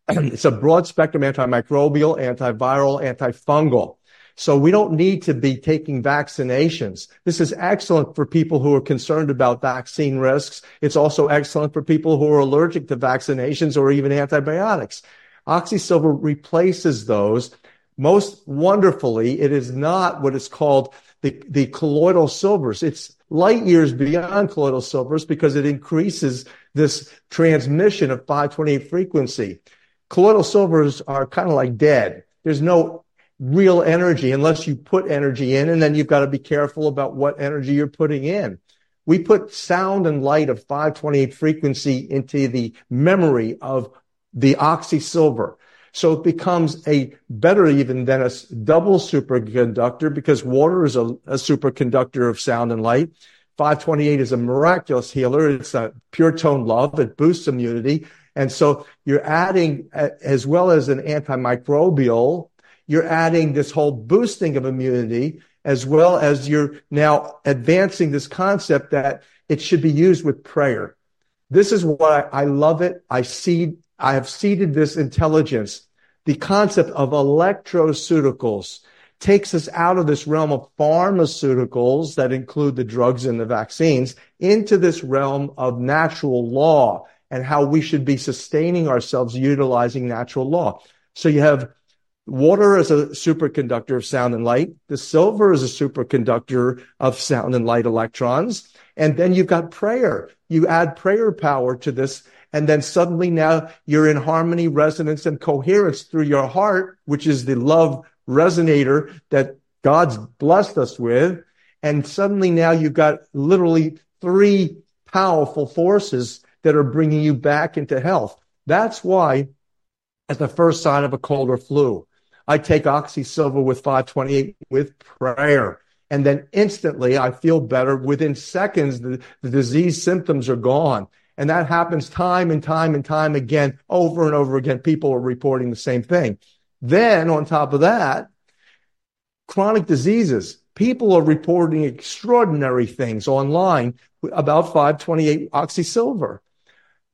It's a broad spectrum antimicrobial, antiviral, antifungal. So we don't need to be taking vaccinations. This is excellent for people who are concerned about vaccine risks. It's also excellent for people who are allergic to vaccinations or even antibiotics. OxySilver replaces those. Most wonderfully, it is not what is called the colloidal silvers. It's light years beyond colloidal silvers because it increases this transmission of 528 frequency. Colloidal silvers are kind of like dead. There's no real energy unless you put energy in, and then you've got to be careful about what energy you're putting in. We put sound and light of 528 frequency into the memory of the OxySilver. So it becomes a better even than a double superconductor, because water is a superconductor of sound and light. 528 is a miraculous healer. It's a pure tone love. It boosts immunity. And so you're adding, as well as an antimicrobial, you're adding this whole boosting of immunity, as well as you're now advancing this concept that it should be used with prayer. This is why I love it. I have seeded this intelligence. The concept of electroceuticals takes us out of this realm of pharmaceuticals that include the drugs and the vaccines into this realm of natural law and how we should be sustaining ourselves utilizing natural law. So you have water as a superconductor of sound and light. The silver is a superconductor of sound and light electrons. And then you've got prayer. You add prayer power to this. And then suddenly now you're in harmony, resonance, and coherence through your heart, which is the love resonator that God's blessed us with. And suddenly now you've got literally three powerful forces that are bringing you back into health. That's why at the first sign of a cold or flu, I take OxySilver with 528 with prayer. And then instantly I feel better. Within seconds, the disease symptoms are gone. And that happens time and time and time again, over and over again. People are reporting the same thing. Then on top of that, chronic diseases. People are reporting extraordinary things online about 528 OxySilver.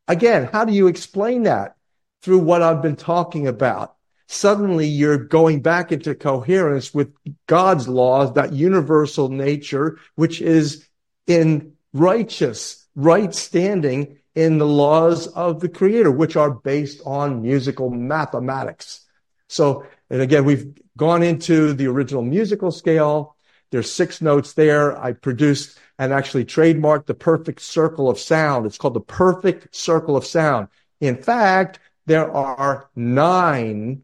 Again, how do you explain that? Through what I've been talking about. Suddenly you're going back into coherence with God's laws, that universal nature, which is in righteous, right standing in the laws of the Creator, which are based on musical mathematics. So, and again, we've gone into the original musical scale. There's 6 notes there. I produced and actually trademarked the perfect circle of sound. It's called the perfect circle of sound. In fact, there are 9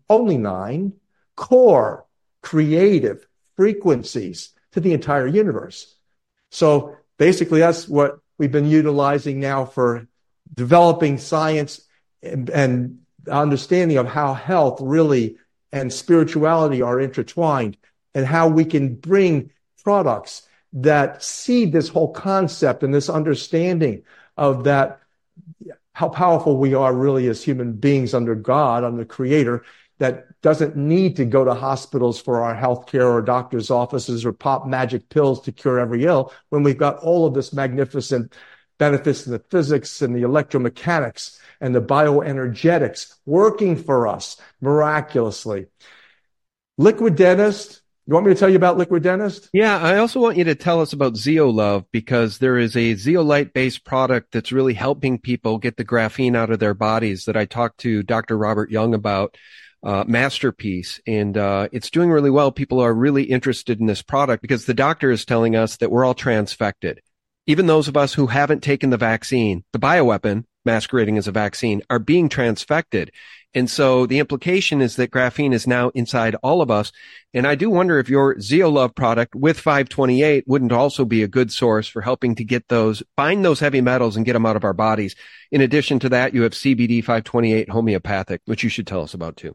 core creative frequencies to the entire universe. So basically that's what we've been utilizing now for developing science and understanding of how health really and spirituality are intertwined, and how we can bring products that seed this whole concept and this understanding of that, how powerful we are really as human beings under God, under Creator, that doesn't need to go to hospitals for our healthcare or doctor's offices or pop magic pills to cure every ill, when we've got all of this magnificent benefits in the physics and the electromechanics and the bioenergetics working for us miraculously. Liquid Dentist. You want me to tell you about Liquid Dentist? Yeah, I also want you to tell us about Zeolove, because there is a zeolite-based product that's really helping people get the graphene out of their bodies that I talked to Dr. Robert Young about, Masterpiece, and it's doing really well. People are really interested in this product because the doctor is telling us that we're all transfected. Even those of us who haven't taken the vaccine, the bioweapon masquerading as a vaccine, are being transfected. And so the implication is that graphene is now inside all of us. And I do wonder if your Zeolove product with 528 wouldn't also be a good source for helping to get those, find those heavy metals and get them out of our bodies. In addition to that, you have CBD 528 homeopathic, which you should tell us about too.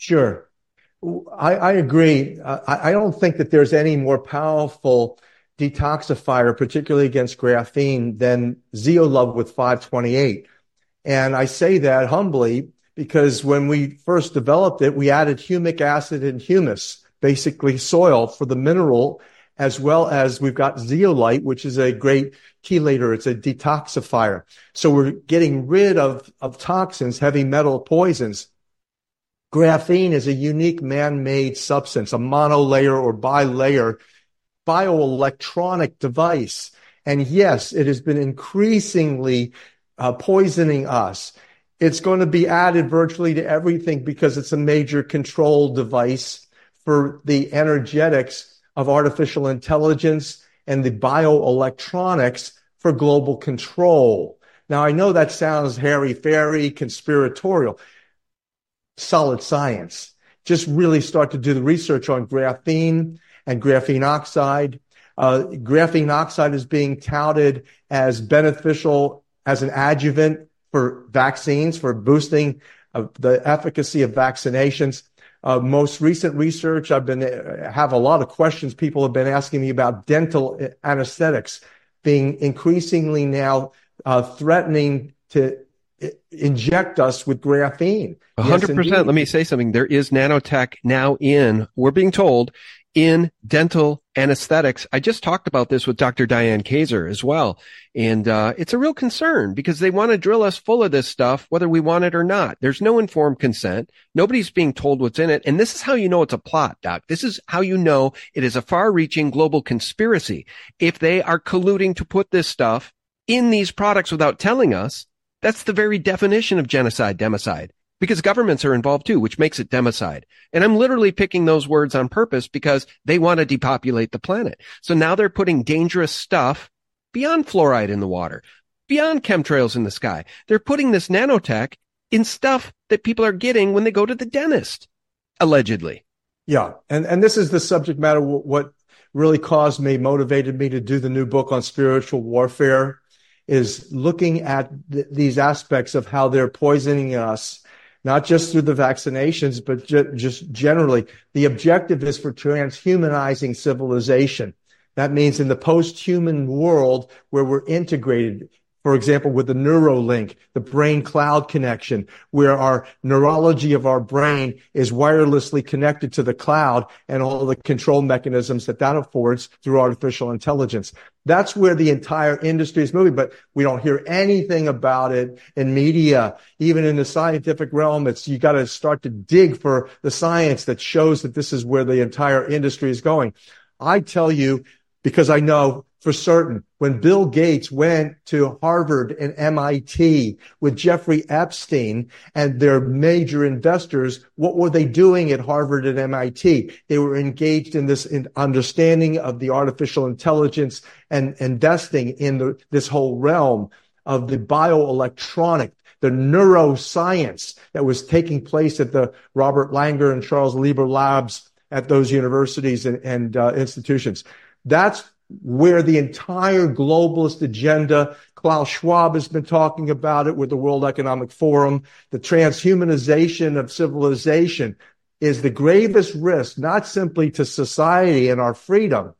Sure. I agree. I don't think that there's any more powerful detoxifier, particularly against graphene, than Zeolove with 528. And I say that humbly, because when we first developed it, we added humic acid and humus, basically soil, for the mineral, as well as we've got zeolite, which is a great chelator. It's a detoxifier. So we're getting rid of toxins, heavy metal poisons. Graphene is a unique man-made substance, a monolayer or bilayer bioelectronic device. And yes, it has been increasingly poisoning us. It's going to be added virtually to everything because it's a major control device for the energetics of artificial intelligence and the bioelectronics for global control. Now, I know that sounds hairy-fairy, conspiratorial. Solid science. Just really start to do the research on graphene and graphene oxide. Graphene oxide is being touted as beneficial as an adjuvant for vaccines, for boosting the efficacy of vaccinations. Most recent research, I have a lot of questions people have been asking me about dental anesthetics being increasingly now threatening to inject us with graphene. 100%. Yes, let me say something. There is nanotech now we're being told, in dental anesthetics. I just talked about this with Dr. Diane Kaiser as well. And it's a real concern because they want to drill us full of this stuff, whether we want it or not. There's no informed consent. Nobody's being told what's in it. And this is how you know it's a plot, Doc. This is how you know it is a far-reaching global conspiracy. If they are colluding to put this stuff in these products without telling us, that's the very definition of genocide, democide, because governments are involved too, which makes it democide. And I'm literally picking those words on purpose because they want to depopulate the planet. So now they're putting dangerous stuff beyond fluoride in the water, beyond chemtrails in the sky. They're putting this nanotech in stuff that people are getting when they go to the dentist, allegedly. Yeah. And this is the subject matter, what really caused me, motivated me to do the new book on spiritual warfare, is looking at these aspects of how they're poisoning us, not just through the vaccinations, but just generally. The objective is for transhumanizing civilization. That means in the post-human world where we're integrated, for example, with the Neuralink, the brain cloud connection, where our neurology of our brain is wirelessly connected to the cloud and all the control mechanisms that affords through artificial intelligence. That's where the entire industry is moving, but we don't hear anything about it in media. Even in the scientific realm, you got to start to dig for the science that shows that this is where the entire industry is going. I tell you, because I know for certain, when Bill Gates went to Harvard and MIT with Jeffrey Epstein and their major investors, what were they doing at Harvard and MIT? They were engaged in this understanding of the artificial intelligence and investing in this whole realm of the bioelectronic, the neuroscience that was taking place at the Robert Langer and Charles Lieber labs at those universities and institutions. That's where the entire globalist agenda, Klaus Schwab has been talking about it with the World Economic Forum, the transhumanization of civilization is the gravest risk, not simply to society and our freedom,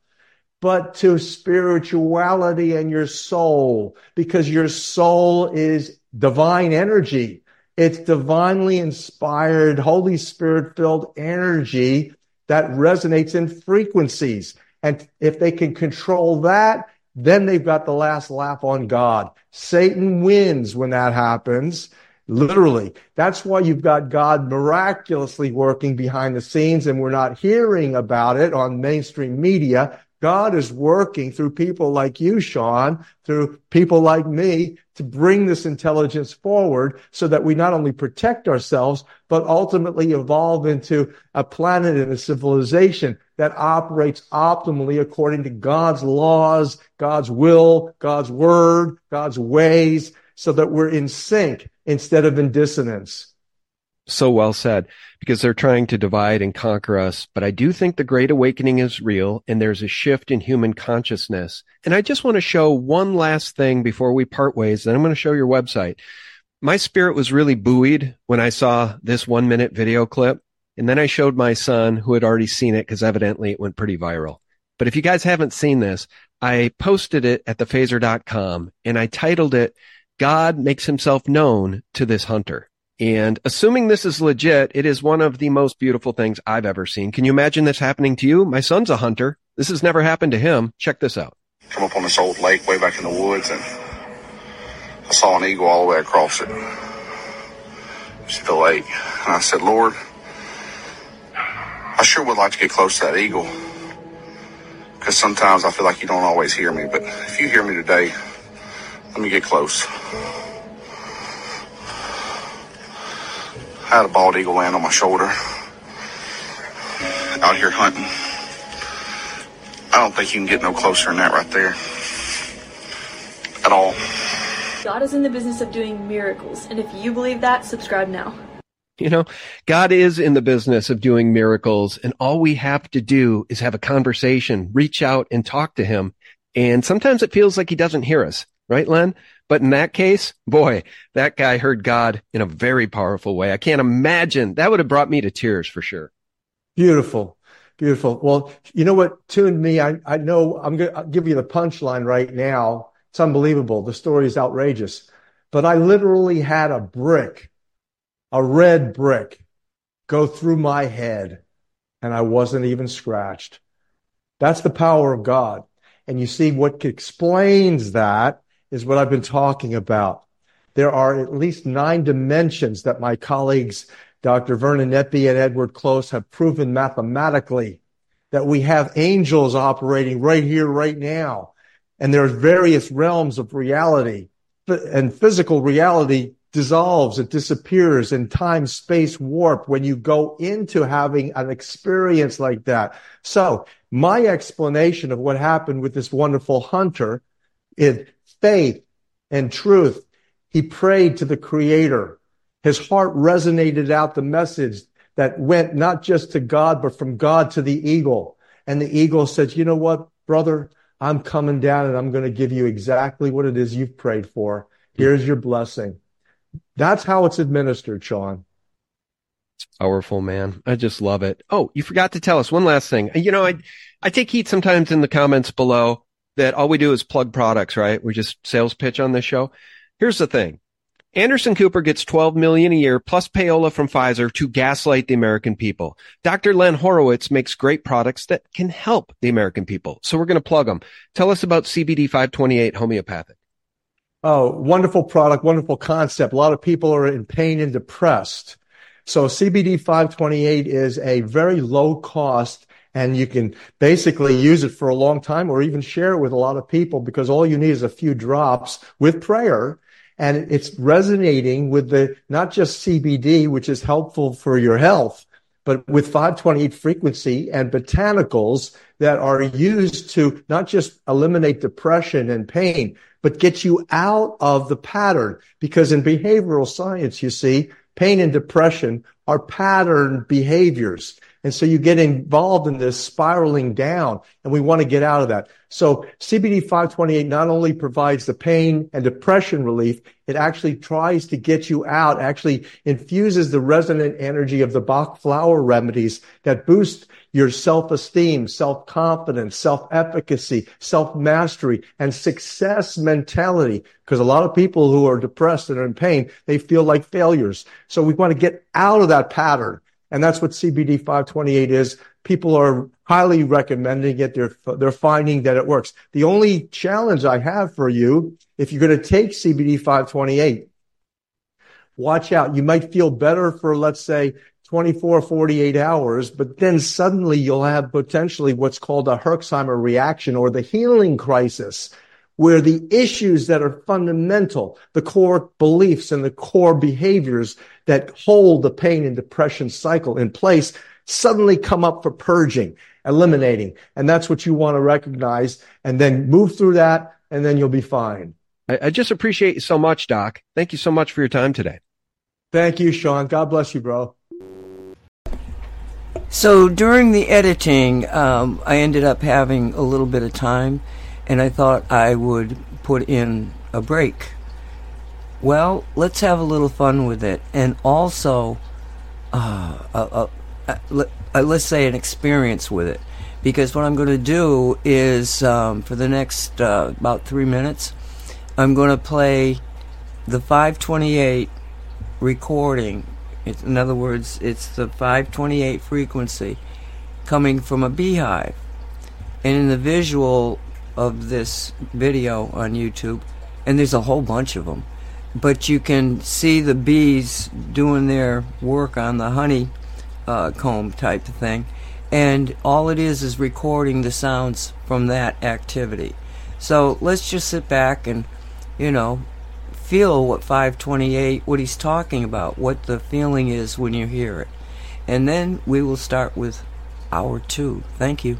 but to spirituality and your soul, because your soul is divine energy. It's divinely inspired, Holy Spirit-filled energy that resonates in frequencies. And if they can control that, then they've got the last laugh on God. Satan wins when that happens, literally. That's why you've got God miraculously working behind the scenes, and we're not hearing about it on mainstream media. God is working through people like you, Sean, through people like me, to bring this intelligence forward so that we not only protect ourselves, but ultimately evolve into a planet and a civilization that operates optimally according to God's laws, God's will, God's word, God's ways, so that we're in sync instead of in dissonance. So well said, because they're trying to divide and conquer us. But I do think the Great Awakening is real, and there's a shift in human consciousness. And I just want to show one last thing before we part ways, then I'm going to show your website. My spirit was really buoyed when I saw this 1-minute video clip, and then I showed my son, who had already seen it, because evidently it went pretty viral. But if you guys haven't seen this, I posted it at thephaser.com, and I titled it, God Makes Himself Known to This Hunter. And assuming this is legit, it is one of the most beautiful things I've ever seen. Can you imagine this happening to you? My son's a hunter. This has never happened to him. Check this out. Come up on this old lake way back in the woods, and I saw an eagle all the way across it. It's the lake. And I said, Lord, I sure would like to get close to that eagle, because sometimes I feel like you don't always hear me. But if you hear me today, let me get close. I had a bald eagle land on my shoulder, out here hunting. I don't think you can get no closer than that right there, at all. God is in the business of doing miracles, and if you believe that, subscribe now. You know, God is in the business of doing miracles, and all we have to do is have a conversation, reach out and talk to him. And sometimes it feels like he doesn't hear us, right, Len? But in that case, boy, that guy heard God in a very powerful way. I can't imagine. That would have brought me to tears for sure. Beautiful. Beautiful. Well, you know what tuned me? I know I'm going to give you the punchline right now. It's unbelievable. The story is outrageous, but I literally had a brick, a red brick, go through my head, and I wasn't even scratched. That's the power of God. And you see, what explains that is what I've been talking about. There are at least 9 dimensions that my colleagues, Dr. Vernon Eppy and Edward Close, have proven mathematically that we have angels operating right here, right now. And there's various realms of reality, and physical reality dissolves, it disappears in time, space, warp when you go into having an experience like that. So my explanation of what happened with this wonderful hunter is faith and truth. He prayed to the Creator. His heart resonated out the message that went not just to God, but from God to the eagle. And the eagle said, you know what, brother, I'm coming down and I'm going to give you exactly what it is you've prayed for. Here's your blessing. That's how it's administered, Sean. It's powerful, man. I just love it. Oh, you forgot to tell us one last thing. You know, I take heat sometimes in the comments below that all we do is plug products, right? We just sales pitch on this show. Here's the thing. Anderson Cooper gets $12 million a year plus payola from Pfizer to gaslight the American people. Dr. Len Horowitz makes great products that can help the American people. So we're going to plug them. Tell us about CBD 528 homeopathic. Oh, wonderful product, wonderful concept. A lot of people are in pain and depressed. So CBD 528 is a very low cost, and you can basically use it for a long time or even share it with a lot of people, because all you need is a few drops with prayer. And it's resonating with the, not just CBD, which is helpful for your health, but with 528 frequency and botanicals that are used to not just eliminate depression and pain, but get you out of the pattern. Because in behavioral science, you see, pain and depression are pattern behaviors. And so you get involved in this spiraling down, and we want to get out of that. So CBD 528 not only provides the pain and depression relief, it actually tries to get you out, actually infuses the resonant energy of the Bach flower remedies that boost your self-esteem, self-confidence, self-efficacy, self-mastery, and success mentality. Because a lot of people who are depressed and are in pain, they feel like failures. So we want to get out of that pattern. And that's what CBD 528 is. People are highly recommending it. They're finding that it works. The only challenge I have for you, if you're going to take CBD 528, watch out. You might feel better for, let's say, 24, 48 hours, but then suddenly you'll have potentially what's called a Herxheimer reaction, or the healing crisis, where the issues that are fundamental, the core beliefs and the core behaviors that hold the pain and depression cycle in place, suddenly come up for purging, eliminating. And that's what you want to recognize, and then move through that, and then you'll be fine. I just appreciate you so much, Doc. Thank you so much for your time today. Thank you, Sean. God bless you, bro. So during the editing, I ended up having a little bit of time, and I thought I would put in a break. Well, let's have a little fun with it. And also, let's say an experience with it. Because what I'm going to do is, for the next about 3 minutes, I'm going to play the 528 recording. In other words, it's the 528 frequency coming from a beehive. and in the visual of this video on YouTube, and there's a whole bunch of them, but you can see the bees doing their work on the honey comb type of thing, and all it is recording the sounds from that activity. So let's just sit back and, you know, feel what 528, what he's talking about, what the feeling is when you hear it. And then we will start with hour two. Thank you.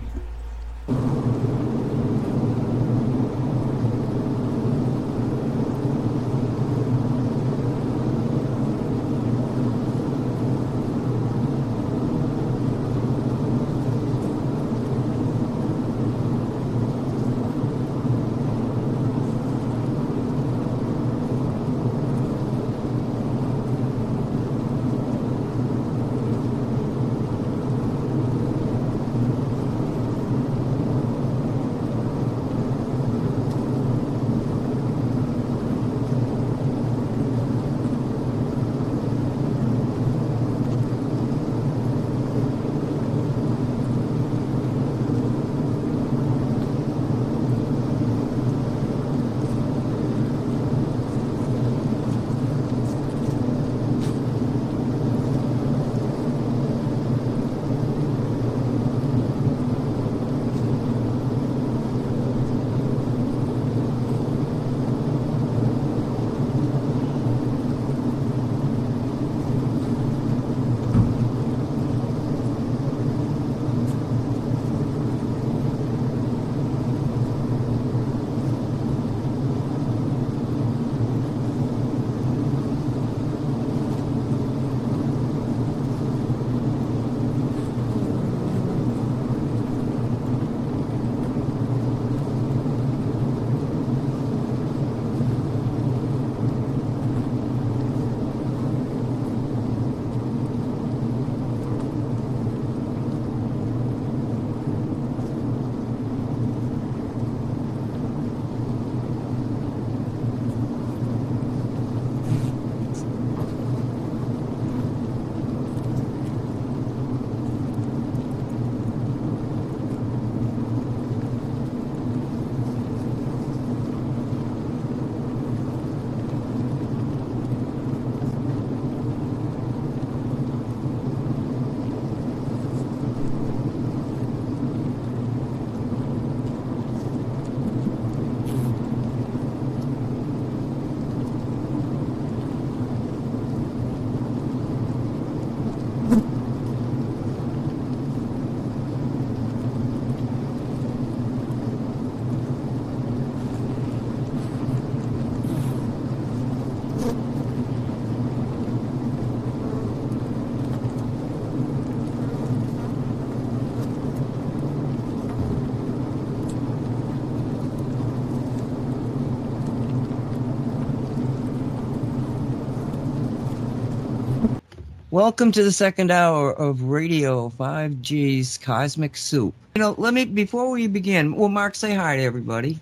Welcome to the second hour of Radio 5G's Cosmic Soup. You know, let me, before we begin, well, Mark, say hi to everybody.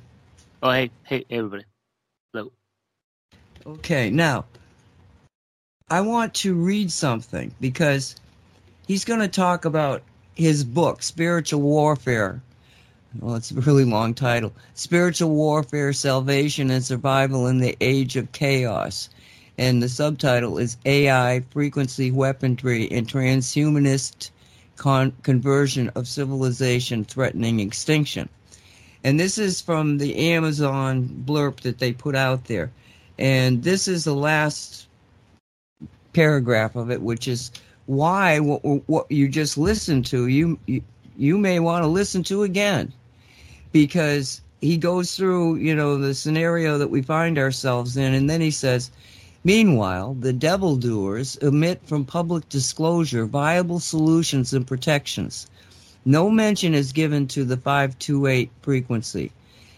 Oh, hey, everybody. Hello. Okay, now, I want to read something because he's going to talk about his book, Spiritual Warfare. Well, it's a really long title. Spiritual Warfare, Salvation and Survival in the Age of Chaos. And the subtitle is AI, Frequency, Weaponry, and Transhumanist Conversion of Civilization Threatening Extinction. And this is from the Amazon blurb that they put out there. And this is the last paragraph of it, which is why what you just listened to, you may want to listen to again. Because he goes through, you know, the scenario that we find ourselves in, and then he says, meanwhile, the devil-doers omit from public disclosure viable solutions and protections. No mention is given to the 528 frequency,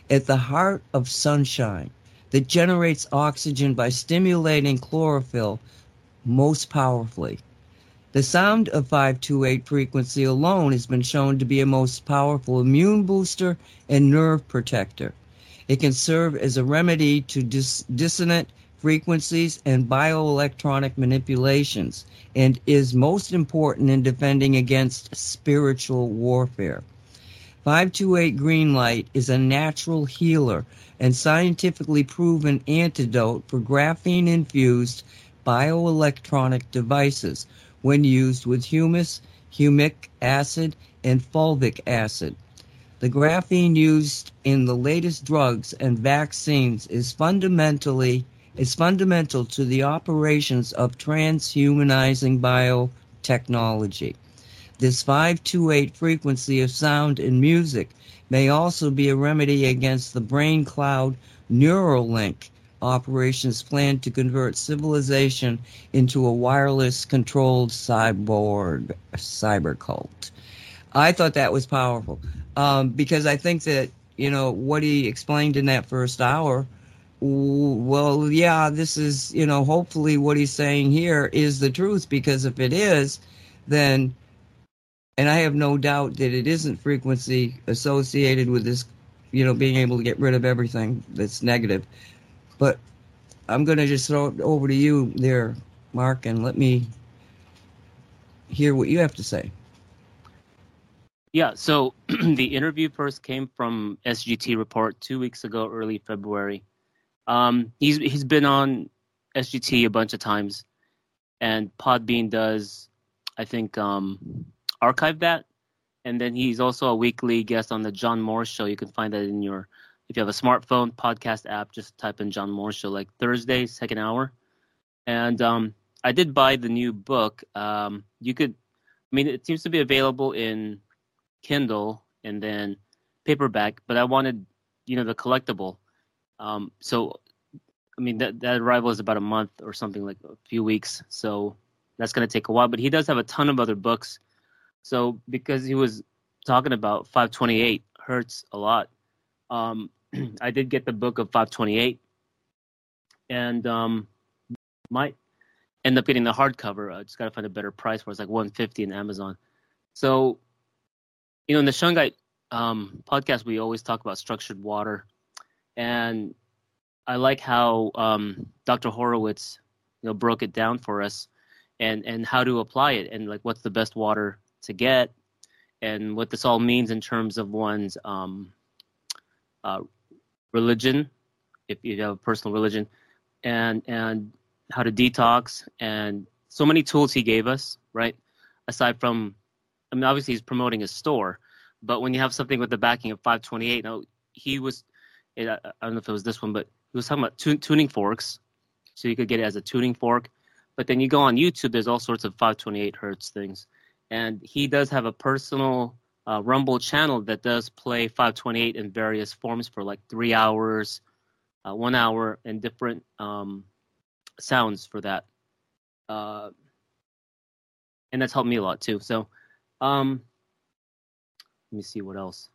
at the heart of sunshine, that generates oxygen by stimulating chlorophyll most powerfully. The sound of 528 frequency alone has been shown to be a most powerful immune booster and nerve protector. It can serve as a remedy to dissonant frequencies and bioelectronic manipulations, and is most important in defending against spiritual warfare. 528 green light is a natural healer and scientifically proven antidote for graphene-infused bioelectronic devices when used with humus, humic acid, and fulvic acid. The graphene used in the latest drugs and vaccines is fundamental to the operations of transhumanizing biotechnology. This 528 frequency of sound and music may also be a remedy against the brain cloud Neuralink operations planned to convert civilization into a wireless controlled cyber cult. I thought that was powerful because I think that, you know, what he explained in that first hour, well, yeah, this is, you know, hopefully what he's saying here is the truth, because if it is, then, and I have no doubt that it isn't frequency associated with this, you know, being able to get rid of everything that's negative. But I'm going to just throw it over to you there, Mark, and let me hear what you have to say. Yeah, so the interview first came from SGT Report 2 weeks ago, early February. He's been on SGT a bunch of times, and Podbean does, I think, archive that. And then he's also a weekly guest on the John Moore Show. You can find that in your, if you have a smartphone podcast app, just type in John Moore Show, like Thursday, second hour. And I did buy the new book. It seems to be available in Kindle and then paperback, but I wanted, you know, the collectible. That arrival is about a month or something, like a few weeks. So that's going to take a while, but he does have a ton of other books. So because he was talking about 528 hertz a lot, I did get the book of 528 and might end up getting the hardcover. I just got to find a better price for it. It's like $150 in Amazon. So, you know, in the Shanghai podcast, we always talk about structured water. And I like how Dr. Horowitz, you know, broke it down for us and how to apply it and, like, what's the best water to get and what this all means in terms of one's religion, if you have a personal religion, and how to detox, and so many tools he gave us, right? Aside from, I mean, obviously he's promoting a store, but when you have something with the backing of 528, now he was, I don't know if it was this one, but he was talking about tuning forks. So you could get it as a tuning fork. But then you go on YouTube, there's all sorts of 528 hertz things. And he does have a personal Rumble channel that does play 528 in various forms for like 3 hours, 1 hour, and different sounds for that. And that's helped me a lot too. So, let me see what else.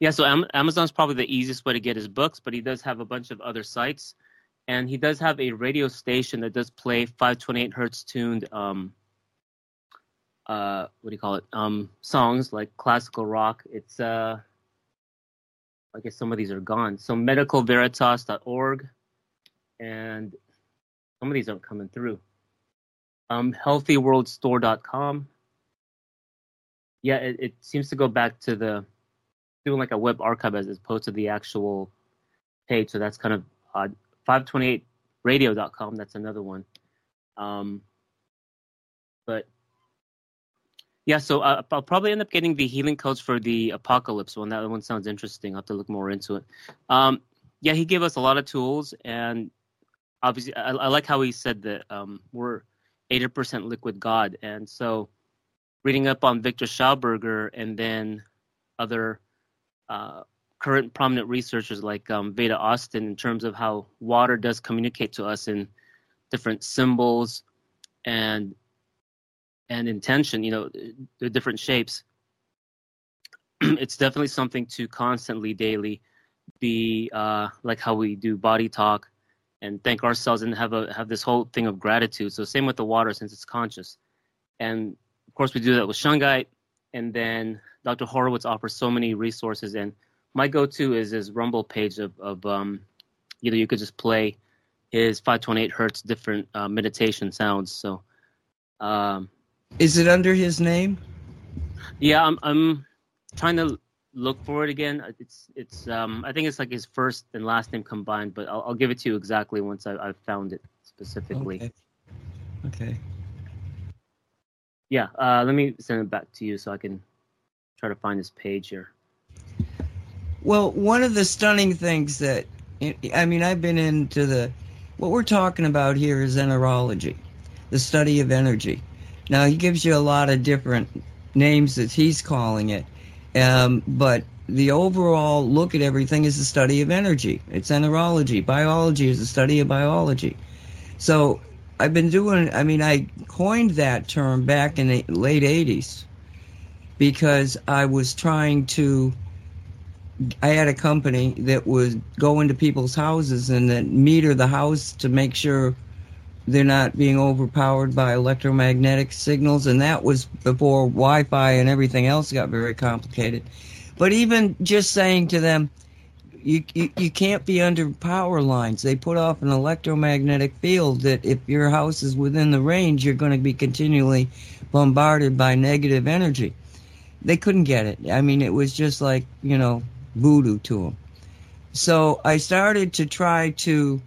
Yeah, so Amazon's probably the easiest way to get his books, but he does have a bunch of other sites, and he does have a radio station that does play 528 hertz tuned songs, like classical rock. It's I guess some of these are gone. So medicalveritas.org, and some of these aren't coming through. Healthyworldstore.com. Yeah, it seems to go back to the doing like a web archive as opposed to the actual page. So that's kind of odd. 528radio.com, that's another one. But yeah, so I'll probably end up getting the healing codes for the apocalypse one. That one sounds interesting. I'll have to look more into it. Yeah, he gave us a lot of tools, and obviously I like how he said that we're 80% liquid God. And so reading up on Victor Schauberger and then other current prominent researchers like Veda Austin in terms of how water does communicate to us in different symbols and intention, you know, the different shapes. It's definitely something to constantly, daily be like how we do body talk and thank ourselves and have this whole thing of gratitude. So same with the water, since it's conscious. And of course we do that with Shungite, and then Dr. Horowitz offers so many resources, and my go-to is his Rumble page of you know, you could just play his 528 hertz different meditation sounds. So, is it under his name? Yeah, I'm trying to look for it again. It's I think it's like his first and last name combined, but I'll give it to you exactly once I've found it specifically. Okay. Yeah, let me send it back to you so I can try to find this page here. Well, one of the stunning things that, I mean, I've been into what we're talking about here is enerology, the study of energy. Now, he gives you a lot of different names that he's calling it, but the overall look at everything is the study of energy. It's enerology. Biology is the study of biology. So I've been doing, I mean, I coined that term back in the late 80s because I was trying to, I had a company that would go into people's houses and then meter the house to make sure they're not being overpowered by electromagnetic signals, and that was before Wi-Fi and everything else got very complicated. But even just saying to them, you can't be under power lines. They put off an electromagnetic field that if your house is within the range, you're going to be continually bombarded by negative energy. They couldn't get it. I mean, it was just like, you know, voodoo to them. So I started to try to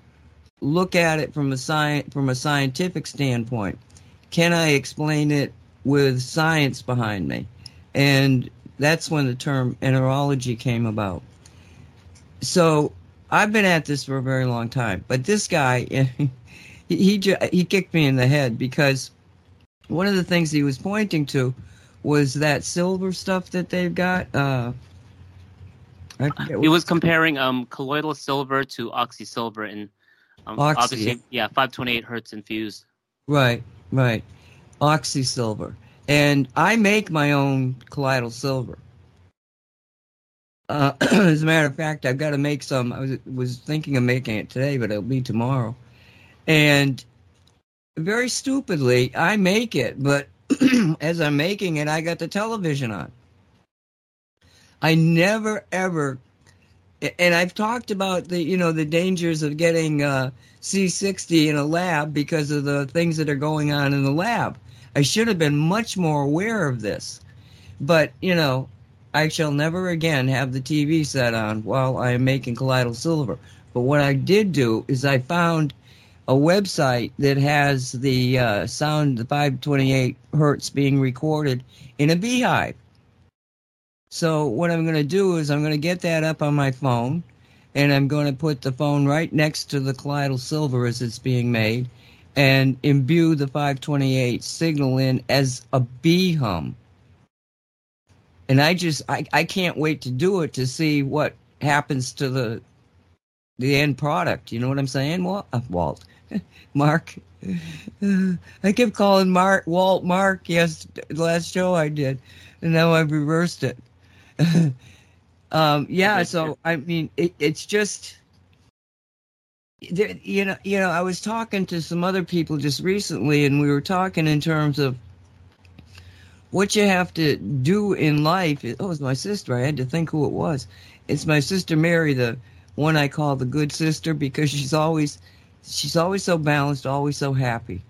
look at it from a scientific standpoint. Can I explain it with science behind me? And that's when the term enerology came about. So I've been at this for a very long time, but this guy, he kicked me in the head because one of the things he was pointing to was that silver stuff that they've got. He was comparing colloidal silver to OxySilver and obviously, yeah, 528 hertz infused. Right. OxySilver. And I make my own colloidal silver. As a matter of fact, I've got to make some. I was thinking of making it today, but it'll be tomorrow. And very stupidly, I make it, but as I'm making it, I got the television on. I never ever, and I've talked about the dangers of getting C60 in a lab because of the things that are going on in the lab. I should have been much more aware of this, but I shall never again have the TV set on while I am making colloidal silver. But what I did do is I found a website that has the sound, the 528 hertz being recorded in a beehive. So what I'm going to do is I'm going to get that up on my phone, and I'm going to put the phone right next to the colloidal silver as it's being made and imbue the 528 signal in as a bee hum. And I can't wait to do it to see what happens to the end product. You know what I'm saying, Walt? Mark? I kept calling Walt Mark. Yes, the last show I did, and now I've reversed it. Yeah. So I mean, it's just you know. I was talking to some other people just recently, and we were talking in terms of what you have to do in life. Oh, it's my sister. I had to think who it was. It's my sister Mary, the one I call the good sister, because she's always so balanced, always so happy.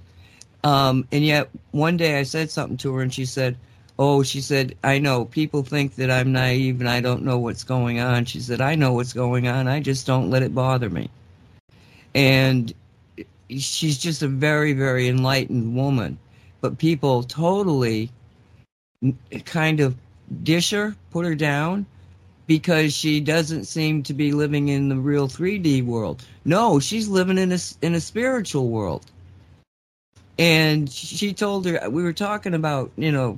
And yet one day I said something to her, and she said, oh, she said, I know people think that I'm naive and I don't know what's going on. She said, I know what's going on. I just don't let it bother me. And she's just a very, very enlightened woman. But people totally kind of dish her, put her down, because she doesn't seem to be living in the real 3D world. No, she's living in a spiritual world. And she told her, we were talking about, where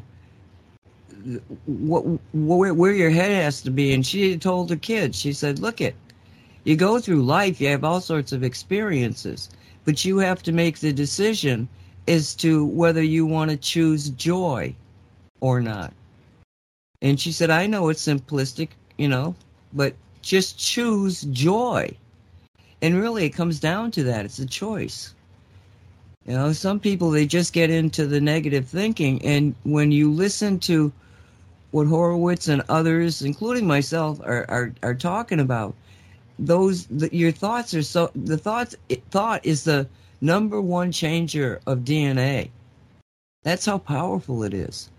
your head has to be. And she told her kids, she said, look it, you go through life, you have all sorts of experiences, but you have to make the decision as to whether you want to choose joy or not. And she said, I know it's simplistic, but just choose joy. And really, it comes down to that. It's a choice. Some people, they just get into the negative thinking. And when you listen to what Horowitz and others, including myself, are talking about, your thoughts are so... Thought is the number one changer of DNA. That's how powerful it is.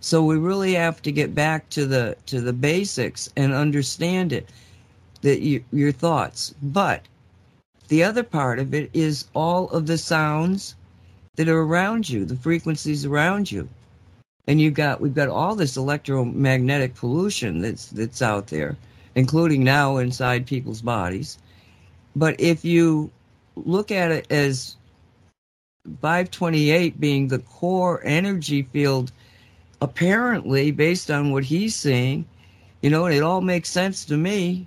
So we really have to get back to the basics and understand it, that your thoughts. But the other part of it is all of the sounds that are around you, the frequencies around you. And we've got all this electromagnetic pollution that's out there, including now inside people's bodies. But if you look at it as 528 being the core energy field, apparently, based on what he's seeing, and it all makes sense to me.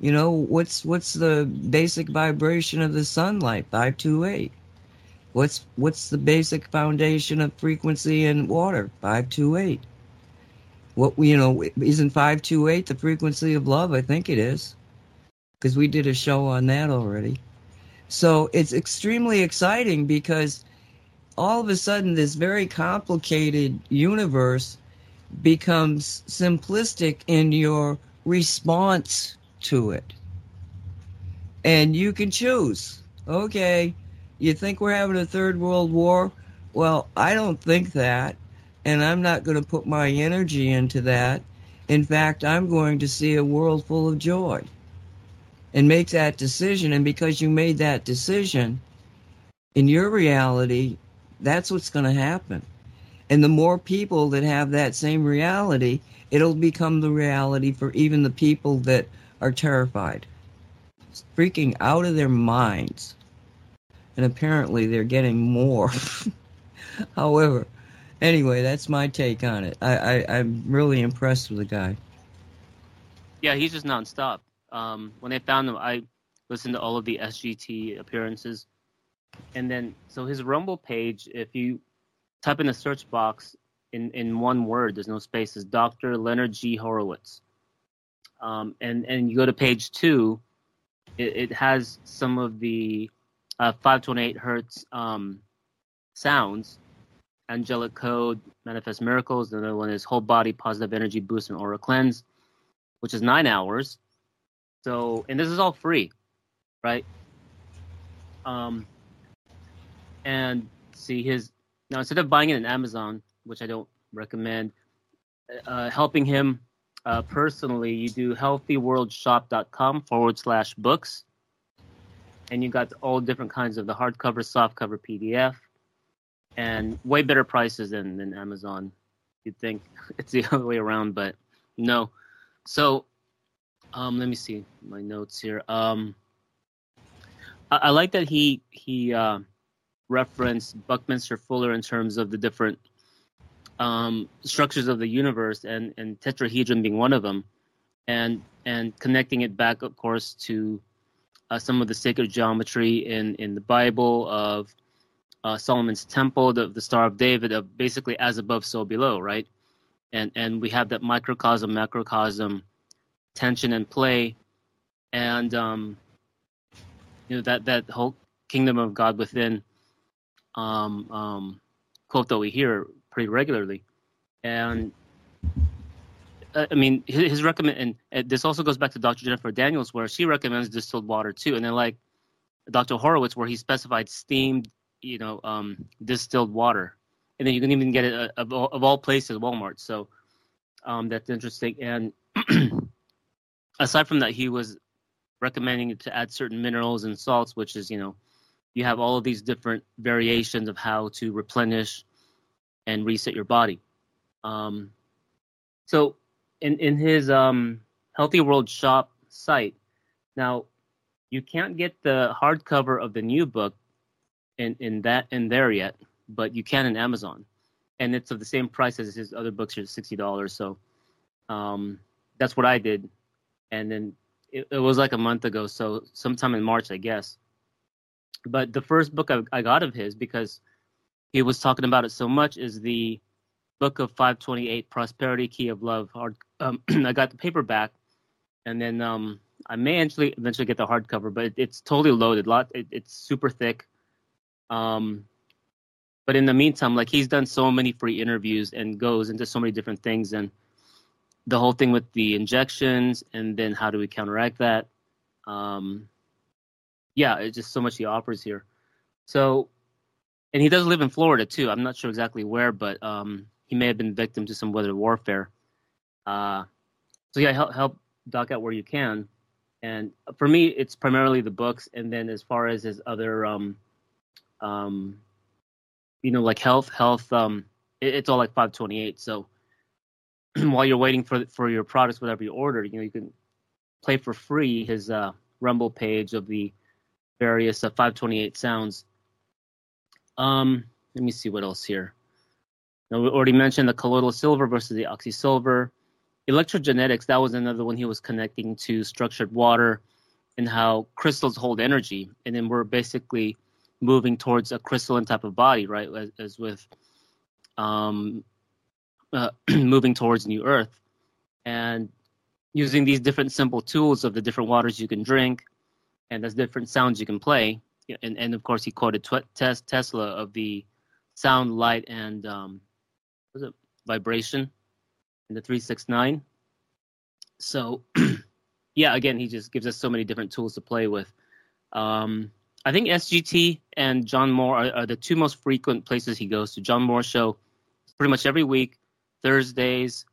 What's the basic vibration of the sunlight? 528. What's the basic foundation of frequency and water? 528. Isn't 528 the frequency of love? I think it is, because we did a show on that already. So it's extremely exciting, because all of a sudden this very complicated universe becomes simplistic in your response to it. And you can choose. Okay, you think we're having a third world war? Well, I don't think that, and I'm not going to put my energy into that. In fact, I'm going to see a world full of joy and make that decision. And because you made that decision, in your reality, that's what's going to happen. And the more people that have that same reality, it'll become the reality for even the people that are terrified, freaking out of their minds. And apparently they're getting more. However, anyway, that's my take on it. I'm really impressed with the guy. Yeah, he's just nonstop. When I found him, I listened to all of the SGT appearances. And then, so his Rumble page, if you type in the search box in one word, there's no spaces, Dr. Leonard G. Horowitz. And you go to page 2, it has some of the 528 hertz sounds, angelic code, manifest miracles. The other one is whole body positive energy boost and aura cleanse, which is 9 hours. So, and this is all free, right? And see his, now instead of buying it in Amazon, which I don't recommend, helping him personally, you do healthyworldshop.com/books. And you got all different kinds of the hardcover, softcover PDF, and way better prices than Amazon. You'd think it's the other way around, but no. So let me see my notes here. I like that he referenced Buckminster Fuller in terms of the different structures of the universe, and tetrahedron being one of them, and connecting it back, of course, to some of the sacred geometry in the Bible, of Solomon's Temple, the Star of David, of basically as above, so below, right? And we have that microcosm, macrocosm, tension and play, and that whole kingdom of God within quote that we hear pretty regularly. And I mean, his recommend, and this also goes back to Dr. Jennifer Daniels, where she recommends distilled water too. And then like Dr. Horowitz, where he specified steamed, distilled water. And then you can even get it of all places, Walmart. So that's interesting. And aside from that, he was recommending to add certain minerals and salts, which is, you have all of these different variations of how to replenish and reset your body. So in his Healthy World Shop site, now you can't get the hardcover of the new book in there yet, but you can in Amazon, and it's of the same price as his other books, are $60. So that's what I did, and then it was like a month ago, so sometime in March, I guess. But the first book I got of his, because he was talking about it so much, is the Book of 528, Prosperity, Key of Love. I got the paperback, and then I may eventually get the hardcover, but it's totally loaded. It's super thick. But in the meantime, like, he's done so many free interviews and goes into so many different things, and the whole thing with the injections, and then how do we counteract that? Yeah, it's just so much he offers here. So, and he does live in Florida too. I'm not sure exactly where, but he may have been victim to some weather warfare. So yeah, help Doc out where you can. And for me, it's primarily the books. And then as far as his other, like health, it's all like 528. So while you're waiting for your products, whatever you order, you can play for free his Rumble page of the various 528 sounds. Let me see what else here. Now, we already mentioned the colloidal silver versus the OxySilver. Electrogenetics, that was another one he was connecting to structured water and how crystals hold energy. And then we're basically moving towards a crystalline type of body, right, as with moving towards New Earth. And using these different simple tools of the different waters you can drink and there's different sounds you can play. And of course, he quoted Tesla of the sound, light, and vibration. The 369. So, yeah, again, he just gives us so many different tools to play with. I think SGT and John Moore are the two most frequent places he goes to. John Moore Show pretty much every week, Thursdays,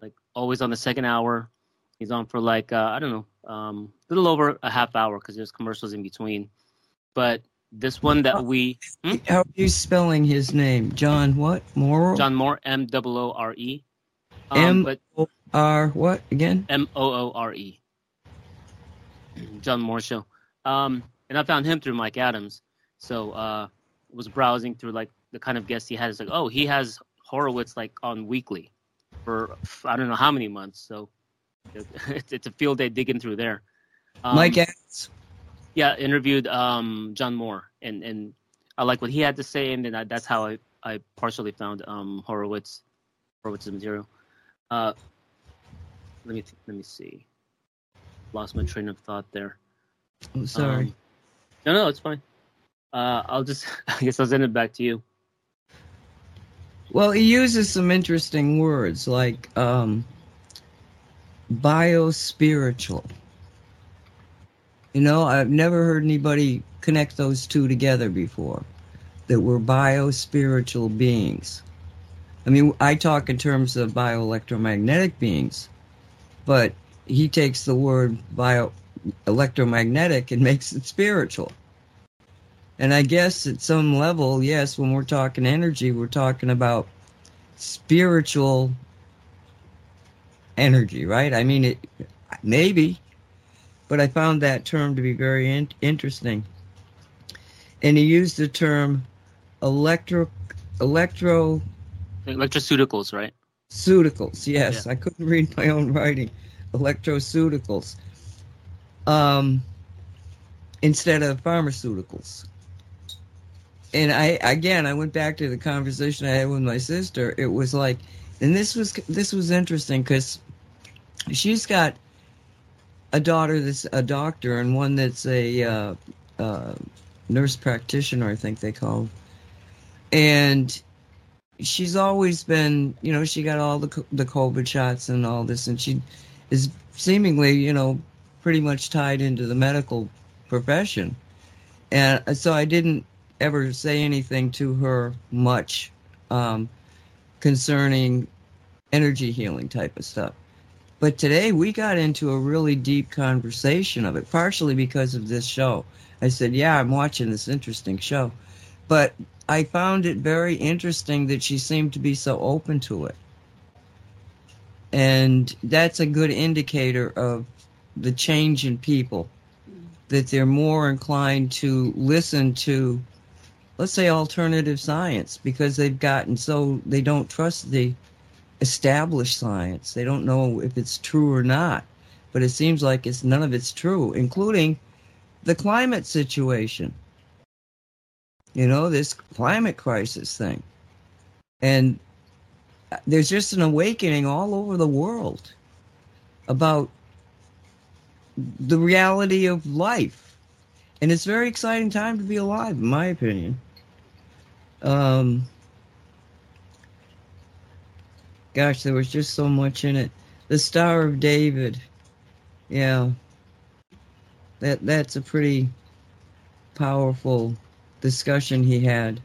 like always on the second hour. He's on for like, a little over a half hour because there's commercials in between. But this one that we... How are you spelling his name? John what? Moore? John Moore, M-O-O-R-E. M-O-R what again? M-O-O-R-E. John Moore Show. And I found him through Mike Adams. So was browsing through like the kind of guests he had. It's like, oh, he has Horowitz like on weekly for I don't know how many months. So it's a field day digging through there. Mike Adams. Yeah, interviewed John Moore. And I like what he had to say. And then that's how I partially found Horowitz's material. Let me see. Lost my train of thought there. I'm sorry. No, it's fine. I guess I'll send it back to you. Well, he uses some interesting words like biospiritual. I've never heard anybody connect those two together before. That we're biospiritual beings. I mean, I talk in terms of bioelectromagnetic beings, but he takes the word bioelectromagnetic and makes it spiritual. And I guess at some level, yes, when we're talking energy, we're talking about spiritual energy, right? I mean, maybe, but I found that term to be very interesting. And he used the term electroceuticals, right? Ceuticals, yes. Yeah. I couldn't read my own writing. Electroceuticals. Instead of pharmaceuticals. And I went back to the conversation I had with my sister. It was like, and this was interesting because she's got a daughter that's a doctor and one that's a nurse practitioner, I think they call them. And she's always been, she got all the COVID shots and all this, and she is seemingly, pretty much tied into the medical profession. And so I didn't ever say anything to her much concerning energy healing type of stuff. But today we got into a really deep conversation of it, partially because of this show. I said, yeah, I'm watching this interesting show. But I found it very interesting that she seemed to be so open to it. And that's a good indicator of the change in people, that they're more inclined to listen to, let's say, alternative science, because they've gotten so they don't trust the established science. They don't know if it's true or not, but it seems like none of it's true, including the climate situation. This climate crisis thing. And there's just an awakening all over the world about the reality of life. And it's a very exciting time to be alive, in my opinion. Gosh, there was just so much in it. The Star of David. Yeah. That's a pretty powerful discussion he had.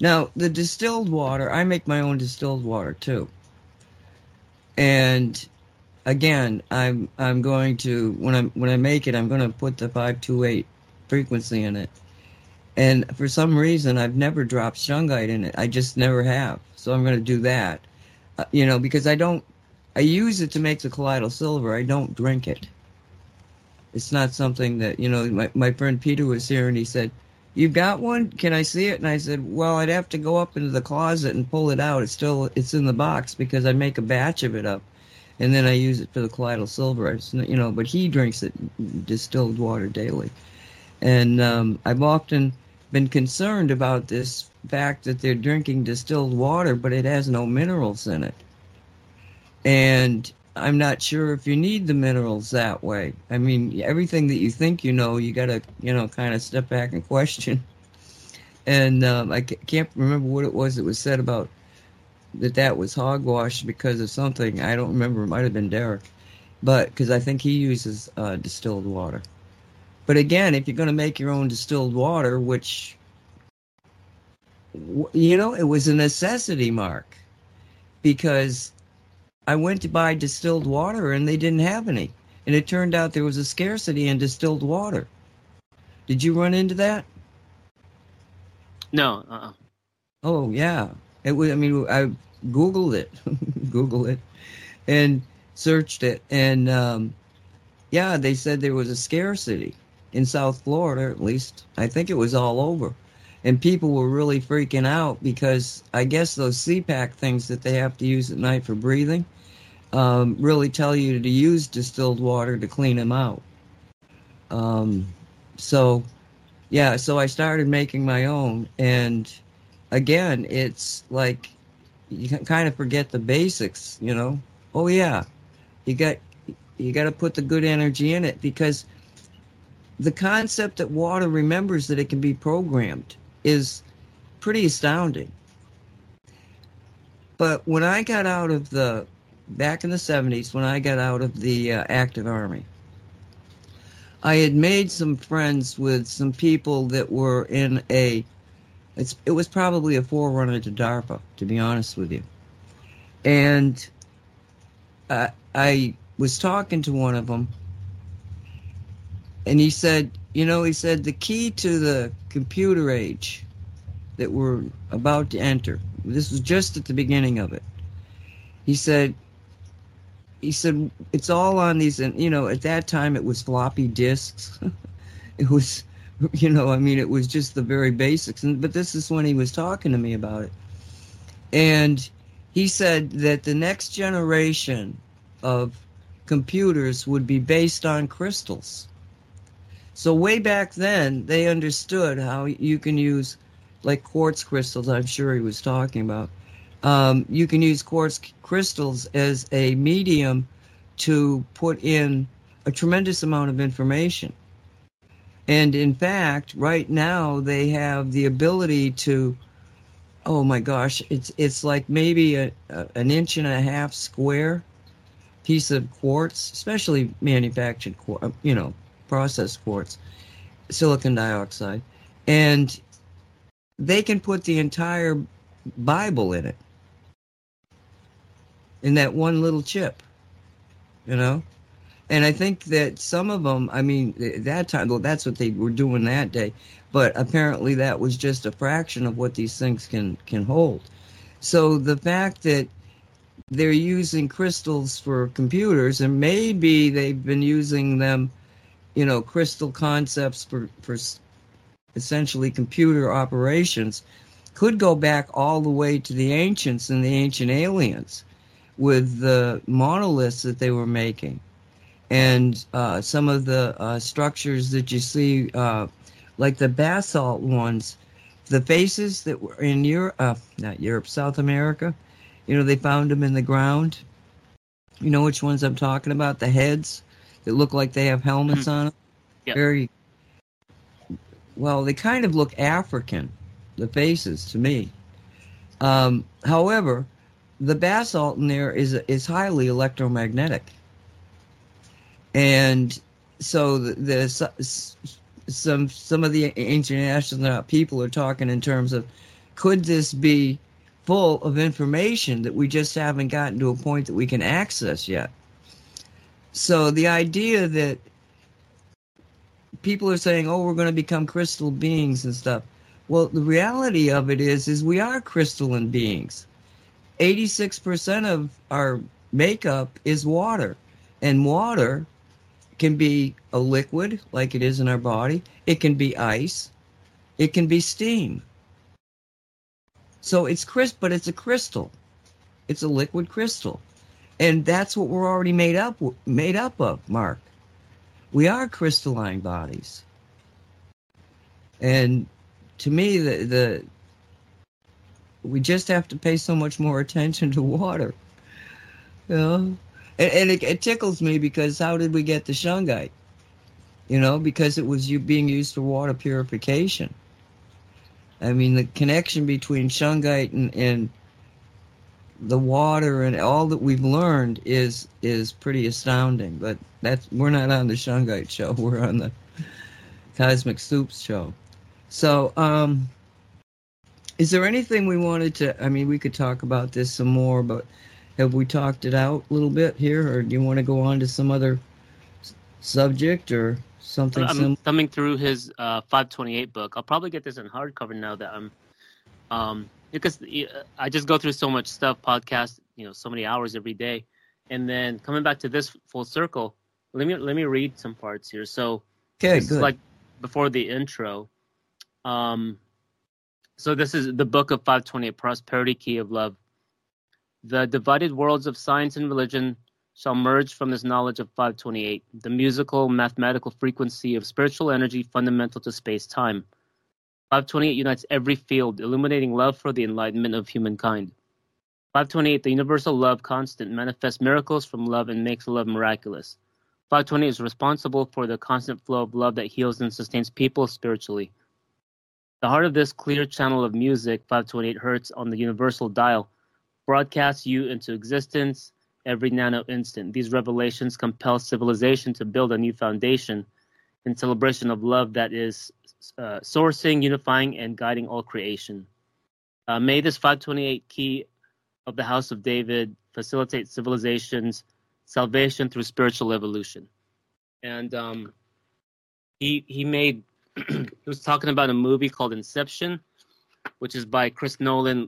Now, the distilled water, I make my own distilled water too. And again, I'm going to when I make it, I'm going to put the 528 frequency in it. And for some reason, I've never dropped shungite in it. I just never have. So I'm going to do that, because I use it to make the colloidal silver. I don't drink it. It's not something that, my friend Peter was here and he said, "You've got one? Can I see it?" And I said, "Well, I'd have to go up into the closet and pull it out. It's in the box because I make a batch of it up. And then I use it for the colloidal silver." But he drinks it distilled water daily. And I've often been concerned about this fact that they're drinking distilled water, but it has no minerals in it. And I'm not sure if you need the minerals that way. I mean, everything that you think you got to, kind of step back and question. And I can't remember what it was that was said about that was hogwash because of something. I don't remember. It might have been Derek. But because I think he uses distilled water. But again, if you're going to make your own distilled water, which, it was a necessity, Mark, because I went to buy distilled water and they didn't have any. And it turned out there was a scarcity in distilled water. Did you run into that? No. Uh-uh. Oh, yeah. It was, I Googled it, and searched it. And, yeah, they said there was a scarcity in South Florida, at least. I think it was all over. And people were really freaking out because I guess those CPAC things that they have to use at night for breathing really tell you to use distilled water to clean them out. So I started making my own. And again, it's like you can kind of forget the basics, Oh, yeah, you got to put the good energy in it because the concept that water remembers that it can be programmed is pretty astounding. But when I got out of back in the 70s, when I got out of the active army, I had made some friends with some people that were in it was probably a forerunner to DARPA, to be honest with you. And I was talking to one of them, and he said, the key to the computer age that we're about to enter, this was just at the beginning of it. He said, it's all on these, and, at that time it was floppy disks. It was, it was just the very basics. But this is when he was talking to me about it. And he said that the next generation of computers would be based on crystals. So way back then, they understood how you can use, like quartz crystals, I'm sure he was talking about. You can use quartz crystals as a medium to put in a tremendous amount of information. And in fact, right now, they have the ability to, oh my gosh, it's like maybe an inch and a half square piece of quartz, especially manufactured quartz, processed quartz, silicon dioxide, and they can put the entire Bible in it, in that one little chip, And I think that some of them, at that time, well, that's what they were doing that day, but apparently that was just a fraction of what these things can hold. So the fact that they're using crystals for computers, and maybe they've been using them, crystal concepts for essentially computer operations, could go back all the way to the ancients and the ancient aliens with the monoliths that they were making. And some of the structures that you see, like the basalt ones, the faces that were in Europe, not Europe, South America, they found them in the ground. You know which ones I'm talking about? The heads that look like they have helmets on them. Yep. Very well, they kind of look African, the faces, to me. However, the basalt in there is highly electromagnetic. And so some of the ancient astronaut people are talking in terms of could this be full of information that we just haven't gotten to a point that we can access yet? So the idea that people are saying, oh, we're going to become crystal beings and stuff. Well, the reality of it is we are crystalline beings. 86% of our makeup is water. And water can be a liquid, like it is in our body. It can be ice. It can be steam. So it's crisp, but it's a crystal. It's a liquid crystal. And that's what we're already made up of, Mark. We are crystalline bodies. And to me, we just have to pay so much more attention to water. You know? And it tickles me because how did we get the shungite? You know, because it was being used for water purification. I mean, the connection between shungite and the water and all that we've learned is pretty astounding. But we're not on the shungite show. We're on the Cosmic Soups show. So, is there anything we wanted to... I mean, we could talk about this some more, but... have we talked it out a little bit here, or do you want to go on to some other subject or something? I'm thumbing through his 528 book. I'll probably get this in hardcover now that I'm, because I just go through so much stuff, podcast, you know, so many hours every day, and then coming back to this full circle. Let me read some parts here. So okay, this is like before the intro. So this is the book of 528, Prosperity Key of Love. The divided worlds of science and religion shall merge from this knowledge of 528, the musical, mathematical frequency of spiritual energy fundamental to space-time. 528 unites every field, illuminating love for the enlightenment of humankind. 528, the universal love constant, manifests miracles from love and makes love miraculous. 528 is responsible for the constant flow of love that heals and sustains people spiritually. The heart of this clear channel of music, 528 hertz on the universal dial, broadcasts you into existence every nano instant. These revelations compel civilization to build a new foundation in celebration of love that is sourcing, unifying, and guiding all creation. May this 528 key of the House of David facilitate civilization's salvation through spiritual evolution. And he was talking about a movie called Inception, which is by Chris Nolan.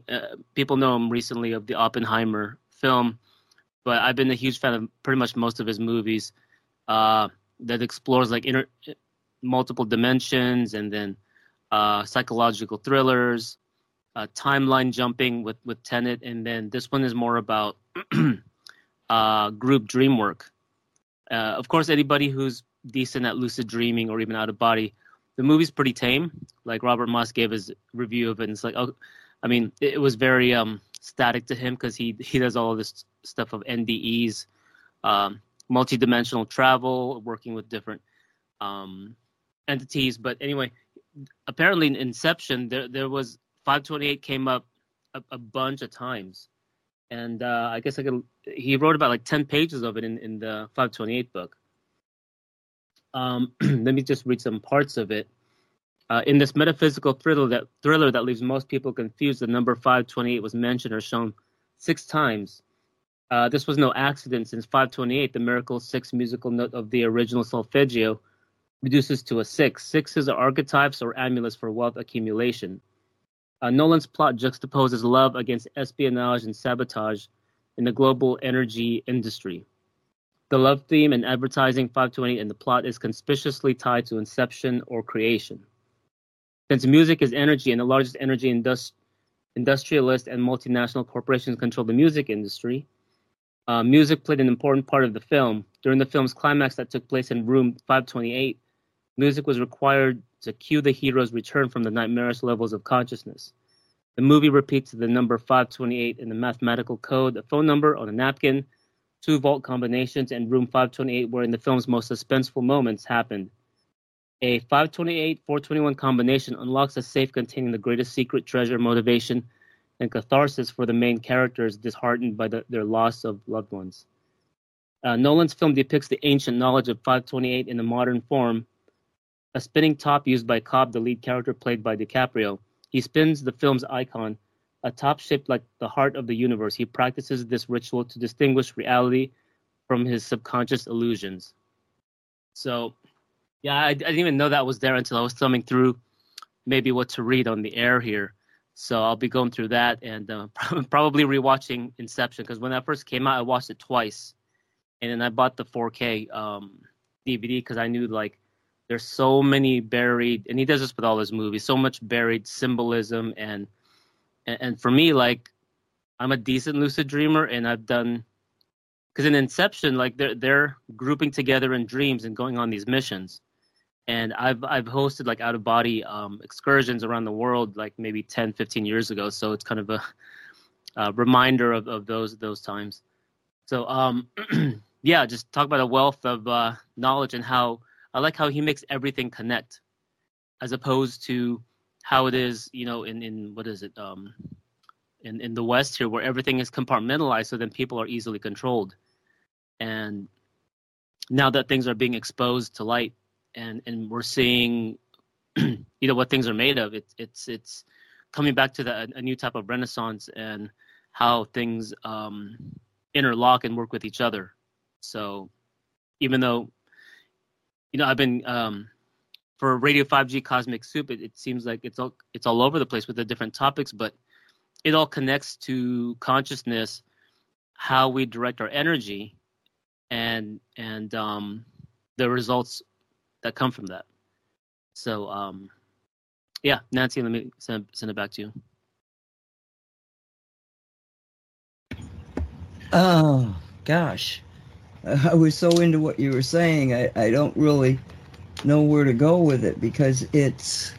People know him recently of the Oppenheimer film, but I've been a huge fan of pretty much most of his movies that explores like multiple dimensions and then psychological thrillers, timeline jumping with Tenet, and then this one is more about group dream work. Of course, anybody who's decent at lucid dreaming or even out of body, the movie's pretty tame. Like Robert Moss gave his review of it, and it's like, oh, I mean, it was very static to him because he does all of this stuff of NDEs, multidimensional travel, working with different entities. But anyway, apparently in Inception, there was 528 came up a bunch of times, and I guess he wrote about like 10 pages of it in the 528 book. Let me just read some parts of it. In this metaphysical thriller that leaves most people confused, the number 528 was mentioned or shown 6 times. This was no accident, since 528, the miracle 6 musical note of the original solfeggio, reduces to a 6. 6s are archetypes or amulets for wealth accumulation. Nolan's plot juxtaposes love against espionage and sabotage in the global energy industry. The love theme in advertising 528 and the plot is conspicuously tied to inception or creation. Since music is energy and the largest energy industrialist and multinational corporations control the music industry, music played an important part of the film. During the film's climax that took place in room 528, music was required to cue the hero's return from the nightmarish levels of consciousness. The movie repeats the number 528 in the mathematical code, a phone number on a napkin, 2 vault combinations, and room 528, wherein the film's most suspenseful moments happened. A 528-421 combination unlocks a safe containing the greatest secret, treasure, motivation, and catharsis for the main characters disheartened by their loss of loved ones. Nolan's film depicts the ancient knowledge of 528 in a modern form. A spinning top used by Cobb, the lead character played by DiCaprio, He spins the film's icon, a top shaped like the heart of the universe. He practices this ritual to distinguish reality from his subconscious illusions. So, yeah, I didn't even know that was there until I was thumbing through maybe what to read on the air here. So I'll be going through that and probably rewatching Inception, because when that first came out, I watched it twice. And then I bought the 4K DVD because I knew, like, there's so many buried, and he does this with all his movies, so much buried symbolism. And for me, like, I'm a decent lucid dreamer, and I've done, because in Inception, like, they're grouping together in dreams and going on these missions. And I've hosted, like, out-of-body excursions around the world, like, maybe 10, 15 years ago. So it's kind of a reminder of those times. So, yeah, just talk about a wealth of knowledge, and how I like how he makes everything connect, as opposed to how it is, you know, in what is it, in the West here, where everything is compartmentalized, so then people are easily controlled. And now that things are being exposed to light, and we're seeing, you know, what things are made of, it's coming back to a new type of renaissance, and how things interlock and work with each other. So even though, you know, I've been for Radio 5G Cosmic Soup, it seems like it's all over the place with the different topics, but it all connects to consciousness, how we direct our energy, and the results that come from that. So yeah, Nancy, let me send it back to you. Oh, gosh. I was so into what you were saying, I don't really know where to go with it, because it's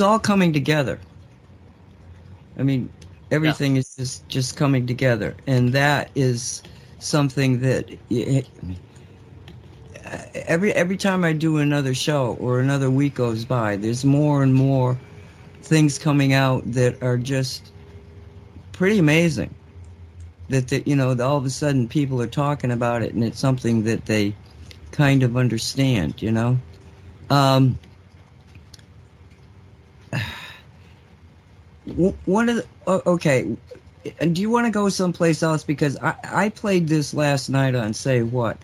all coming together. I mean, everything is just coming together. And that is something that every time I do another show or another week goes by, there's more and more things coming out that are just pretty amazing. That, you know, all of a sudden people are talking about it, and it's something that they kind of understand, you know. Okay, do you want to go someplace else? Because I played this last night on Say What,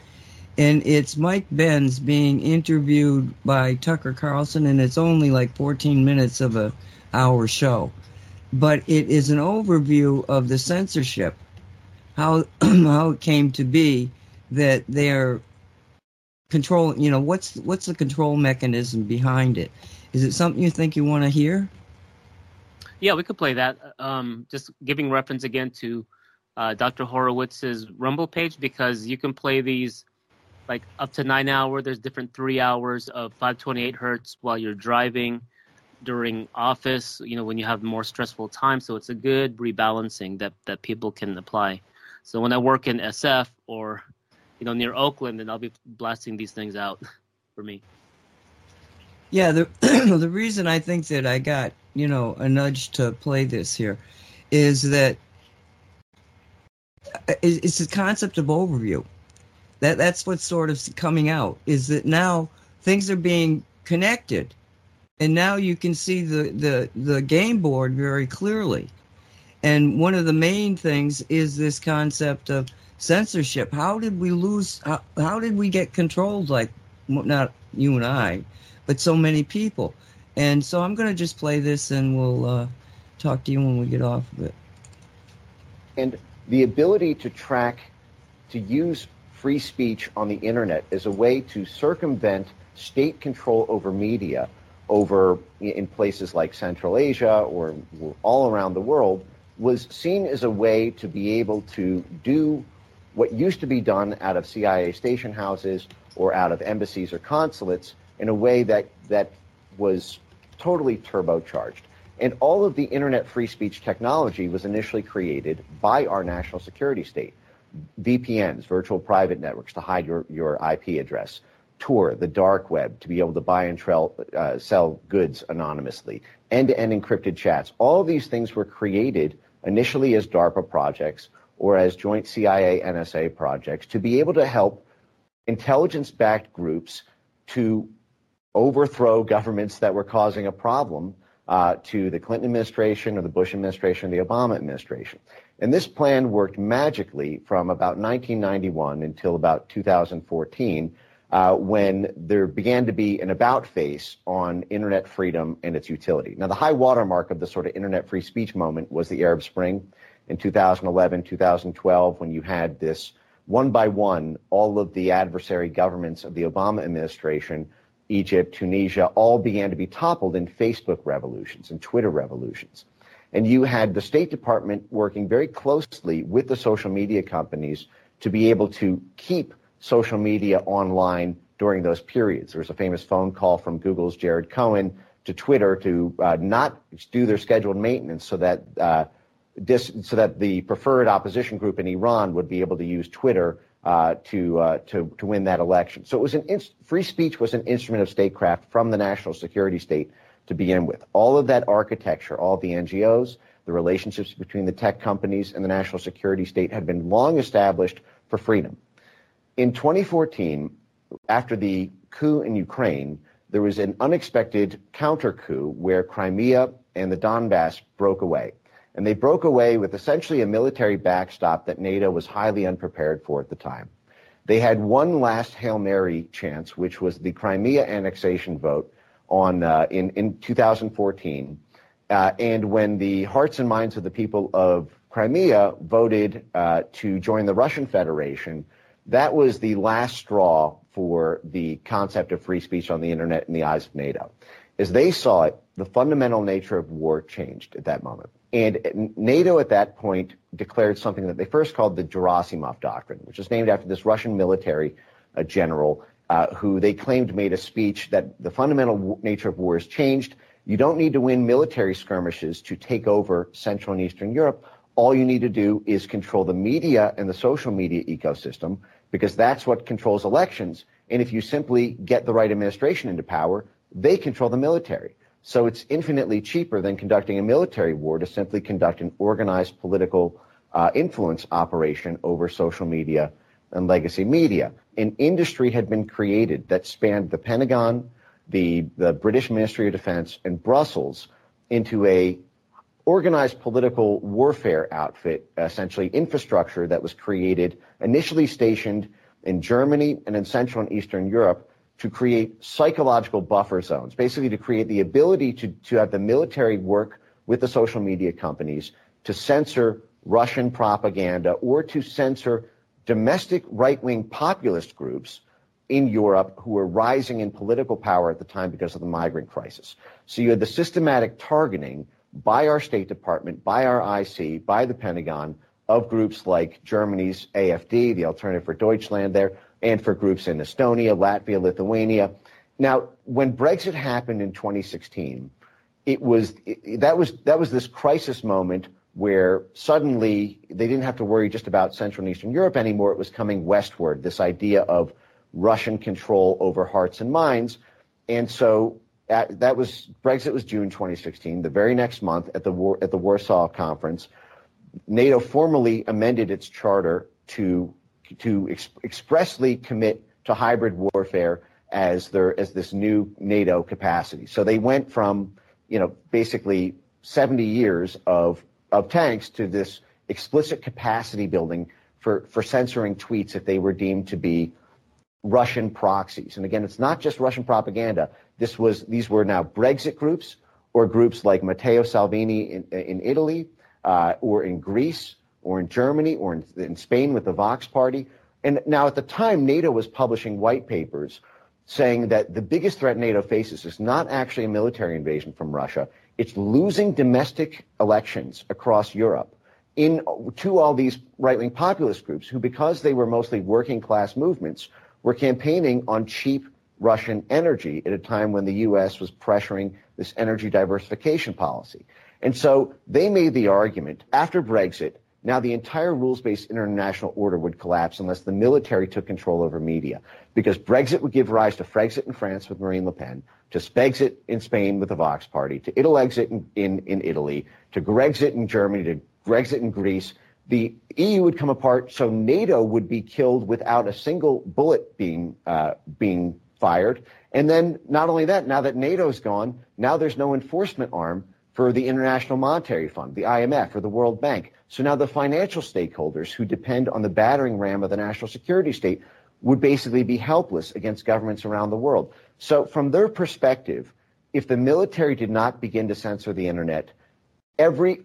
and it's Mike Benz being interviewed by Tucker Carlson, and it's only like 14 minutes of an hour show. But it is an overview of the censorship. How it came to be that they're controlling, you know, what's the control mechanism behind it? Is it something you think you want to hear? Yeah, we could play that. Just giving reference again to Dr. Horowitz's Rumble page, because you can play these like up to 9 hours. There's different 3 hours of 528 hertz while you're driving, during office, you know, when you have more stressful time. So it's a good rebalancing that people can apply. So when I work in SF or, you know, near Oakland, then I'll be blasting these things out for me. Yeah, the reason I think that I got, you know, a nudge to play this here is that it's a concept of overview. That's what's sort of coming out, is that now things are being connected, and now you can see the game board very clearly. And one of the main things is this concept of censorship. How did we lose? How did we get controlled? Like, not you and I, but so many people. And so I'm going to just play this, and we'll talk to you when we get off of it. And the ability to track, to use free speech on the internet as a way to circumvent state control over media, over in places like Central Asia or all around the world, was seen as a way to be able to do what used to be done out of CIA station houses or out of embassies or consulates in a way that was totally turbocharged. And all of the internet free speech technology was initially created by our national security state. VPNs, virtual private networks to hide your IP address. Tor, the dark web, to be able to buy and sell goods anonymously, end-to-end encrypted chats. All these things were created initially as DARPA projects or as joint CIA-NSA projects to be able to help intelligence-backed groups to overthrow governments that were causing a problem to the Clinton administration or the Bush administration or the Obama administration. And this plan worked magically from about 1991 until about 2014, when there began to be an about face on internet freedom and its utility. Now, the high watermark of the sort of internet free speech moment was the Arab Spring in 2011, 2012, when you had this one by one, all of the adversary governments of the Obama administration, Egypt, Tunisia, all began to be toppled in Facebook revolutions and Twitter revolutions. And you had the State Department working very closely with the social media companies to be able to keep social media online during those periods. There was a famous phone call from Google's Jared Cohen to Twitter to not do their scheduled maintenance so that the preferred opposition group in Iran would be able to use Twitter to win that election. So it was free speech was an instrument of statecraft from the national security state to begin with. All of that architecture, all the NGOs, the relationships between the tech companies and the national security state had been long established for freedom. In 2014, after the coup in Ukraine, there was an unexpected counter-coup where Crimea and the Donbass broke away. And they broke away with essentially a military backstop that NATO was highly unprepared for at the time. They had one last Hail Mary chance, which was the Crimea annexation vote in 2014. And when the hearts and minds of the people of Crimea voted to join the Russian Federation, that was the last straw for the concept of free speech on the internet in the eyes of NATO. As they saw it, the fundamental nature of war changed at that moment. And NATO at that point declared something that they first called the Gerasimov Doctrine, which is named after this Russian military general who they claimed made a speech that the fundamental nature of war has changed. You don't need to win military skirmishes to take over Central and Eastern Europe. All you need to do is control the media and the social media ecosystem, because that's what controls elections. And if you simply get the right administration into power, they control the military. So it's infinitely cheaper than conducting a military war to simply conduct an organized political influence operation over social media and legacy media. An industry had been created that spanned the Pentagon, the British Ministry of Defense, and Brussels into a organized political warfare outfit, essentially infrastructure that was created, initially stationed in Germany and in Central and Eastern Europe to create psychological buffer zones, basically to create the ability to have the military work with the social media companies to censor Russian propaganda or to censor domestic right-wing populist groups in Europe who were rising in political power at the time because of the migrant crisis. So you had the systematic targeting by our State Department, by our IC, by the Pentagon, of groups like Germany's AfD, the Alternative for Deutschland there, and for groups in Estonia, Latvia, Lithuania. Now, when Brexit happened in 2016, that was this crisis moment where suddenly they didn't have to worry just about Central and Eastern Europe anymore. It was coming westward, this idea of Russian control over hearts and minds. And so Brexit was June 2016. The very next month at the Warsaw Conference, NATO formally amended its charter to expressly commit to hybrid warfare as this new NATO capacity. So they went from, basically 70 years of tanks to this explicit capacity building for censoring tweets if they were deemed to be Russian proxies. And again, it's not just Russian propaganda. These were now Brexit groups or groups like Matteo Salvini in Italy or in Greece or in Germany or in Spain with the Vox party. And now at the time, NATO was publishing white papers saying that the biggest threat NATO faces is not actually a military invasion from Russia. It's losing domestic elections across Europe to all these right-wing populist groups who, because they were mostly working-class movements, were campaigning on cheap Russian energy at a time when the U.S. was pressuring this energy diversification policy. And so they made the argument, after Brexit, now the entire rules-based international order would collapse unless the military took control over media, because Brexit would give rise to Frexit in France with Marine Le Pen, to Spexit in Spain with the Vox party, to Italexit in Italy, to Grexit in Germany, to Grexit in Greece. The EU would come apart, so NATO would be killed without a single bullet being fired. And then not only that, now that NATO's gone, now there's no enforcement arm for the International Monetary Fund, the IMF, or the World Bank. So now the financial stakeholders who depend on the battering ram of the national security state would basically be helpless against governments around the world. So from their perspective, if the military did not begin to censor the internet,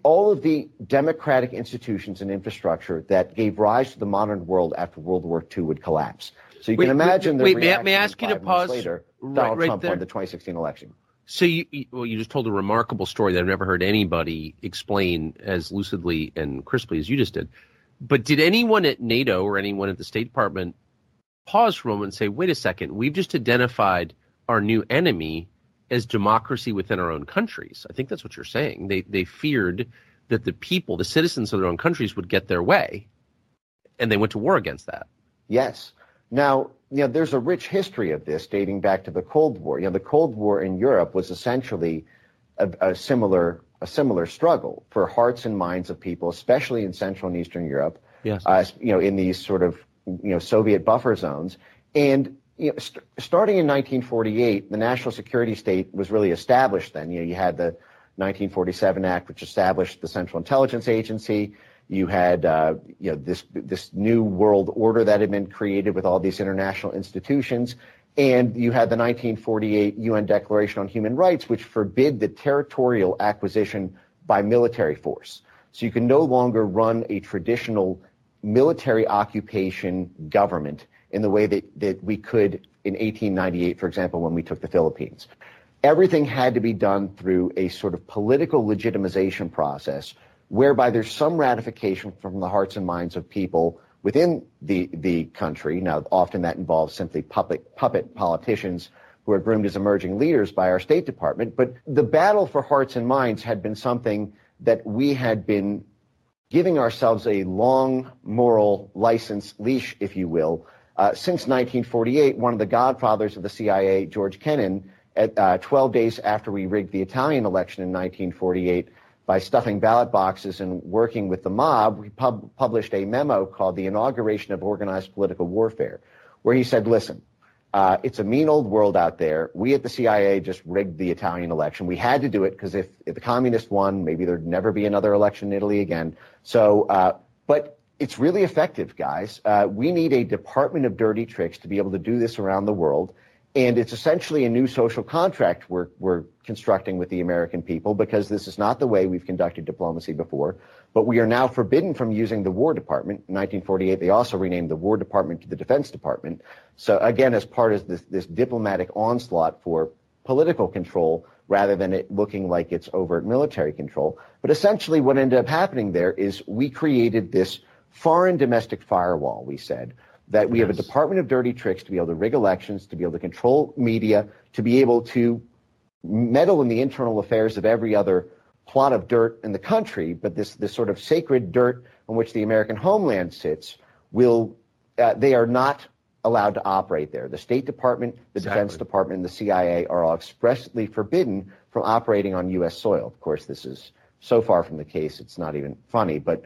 all of the democratic institutions and infrastructure that gave rise to the modern world after World War II would collapse. So you can imagine the reaction. May I ask you to pause later? Donald Trump won the 2016 election. So you just told a remarkable story that I've never heard anybody explain as lucidly and crisply as you just did. But did anyone at NATO or anyone at the State Department pause for a moment and say, wait a second, we've just identified our new enemy as democracy within our own countries? I think that's what you're saying. They feared that the people, the citizens of their own countries, would get their way, and they went to war against that. Yes. Now, there's a rich history of this dating back to the Cold War. The Cold War in Europe was essentially a similar struggle for hearts and minds of people, especially in Central and Eastern Europe. Yes. In these sort of Soviet buffer zones, and starting in 1948, the national security state was really established. Then you had the 1947 Act, which established the Central Intelligence Agency. You had this new world order that had been created with all these international institutions, and you had the 1948 UN Declaration on Human Rights, which forbid the territorial acquisition by military force. So you can no longer run a traditional military occupation government in the way that we could in 1898, for example, when we took the Philippines. Everything had to be done through a sort of political legitimization process, whereby there's some ratification from the hearts and minds of people within the country. Now, often that involves simply puppet politicians who are groomed as emerging leaders by our State Department. But the battle for hearts and minds had been something that we had been giving ourselves a long moral license leash, if you will. Since 1948, one of the godfathers of the CIA, George Kennan, at 12 days after we rigged the Italian election in 1948, by stuffing ballot boxes and working with the mob, we published a memo called The Inauguration of Organized Political Warfare, where he said, listen, it's a mean old world out there. We at the CIA just rigged the Italian election. We had to do it because if the communists won, maybe there'd never be another election in Italy again. So, but it's really effective, guys. We need a department of dirty tricks to be able to do this around the world. And it's essentially a new social contract we're constructing with the American people, because this is not the way we've conducted diplomacy before. But we are now forbidden from using the War Department. In 1948, they also renamed the War Department to the Defense Department. So again, as part of this diplomatic onslaught for political control, rather than it looking like it's overt military control. But essentially what ended up happening there is we created this foreign domestic firewall, we said, that we have a department of dirty tricks to be able to rig elections, to be able to control media, to be able to meddle in the internal affairs of every other plot of dirt in the country. But this sort of sacred dirt on which the American homeland sits, they are not allowed to operate there. The State Department, the Defense Department, and the CIA are all expressly forbidden from operating on U.S. soil. Of course, this is so far from the case, it's not even funny, but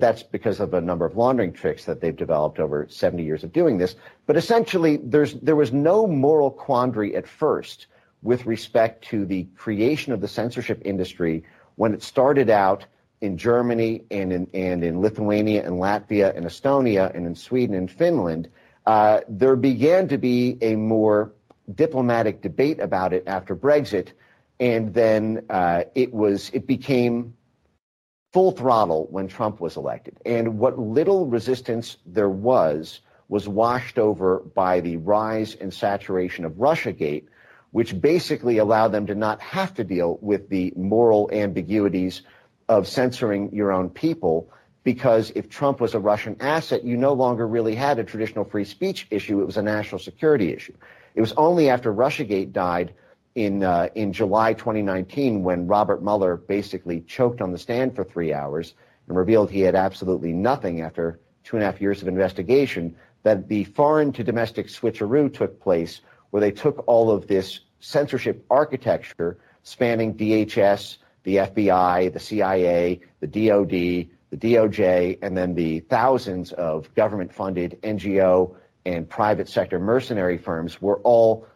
that's because of a number of laundering tricks that they've developed over 70 years of doing this. But essentially, there was no moral quandary at first with respect to the creation of the censorship industry when it started out in Germany and in Lithuania and Latvia and Estonia and in Sweden and Finland. There began to be a more diplomatic debate about it after Brexit, and then it became full throttle when Trump was elected. And what little resistance there was washed over by the rise and saturation of Russiagate, which basically allowed them to not have to deal with the moral ambiguities of censoring your own people, because if Trump was a Russian asset, you no longer really had a traditional free speech issue. It was a national security issue. It was only after Russiagate died in July 2019, when Robert Mueller basically choked on the stand for 3 hours and revealed he had absolutely nothing after 2.5 years of investigation, that the foreign to domestic switcheroo took place, where they took all of this censorship architecture spanning DHS, the FBI, the CIA, the DOD, the DOJ, and then the thousands of government-funded NGO and private sector mercenary firms were all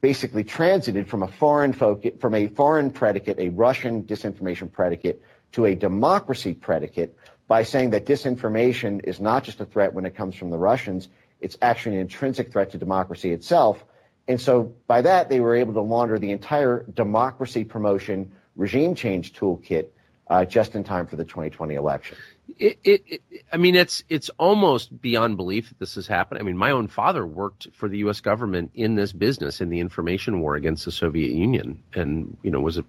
basically transited from a foreign focus, from a foreign predicate, a Russian disinformation predicate, to a democracy predicate by saying that disinformation is not just a threat when it comes from the Russians, it's actually an intrinsic threat to democracy itself. And so by that, they were able to launder the entire democracy promotion regime change toolkit just in time for the 2020 election. It's almost beyond belief that this has happened. I mean, my own father worked for the U.S. government in this business, in the information war against the Soviet Union, and, you know, was a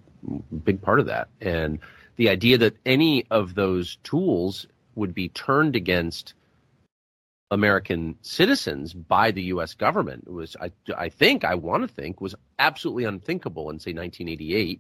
big part of that. And the idea that any of those tools would be turned against American citizens by the U.S. government was, I think, was absolutely unthinkable in, say, 1988.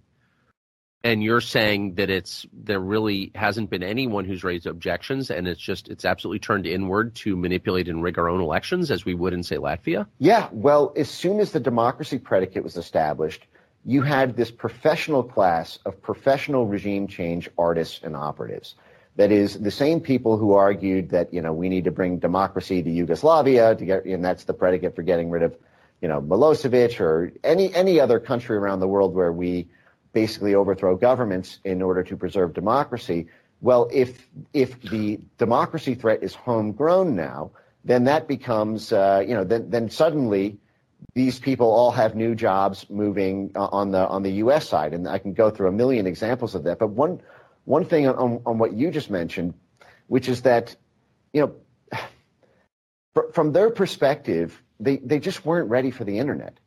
And you're saying that there really hasn't been anyone who's raised objections, and it's absolutely turned inward to manipulate and rig our own elections as we would in, say, Latvia? Yeah. Well, as soon as the democracy predicate was established, you had this professional class of professional regime change artists and operatives. That is, the same people who argued that, you know, we need to bring democracy to Yugoslavia to get, and that's the predicate for getting rid of, you know, Milosevic or any other country around the world where we basically overthrow governments in order to preserve democracy. Well, if the democracy threat is homegrown now, then that becomes, then suddenly these people all have new jobs moving on the U.S. side. And I can go through a million examples of that. But one thing on what you just mentioned, which is that, you know, from their perspective, they just weren't ready for the internet.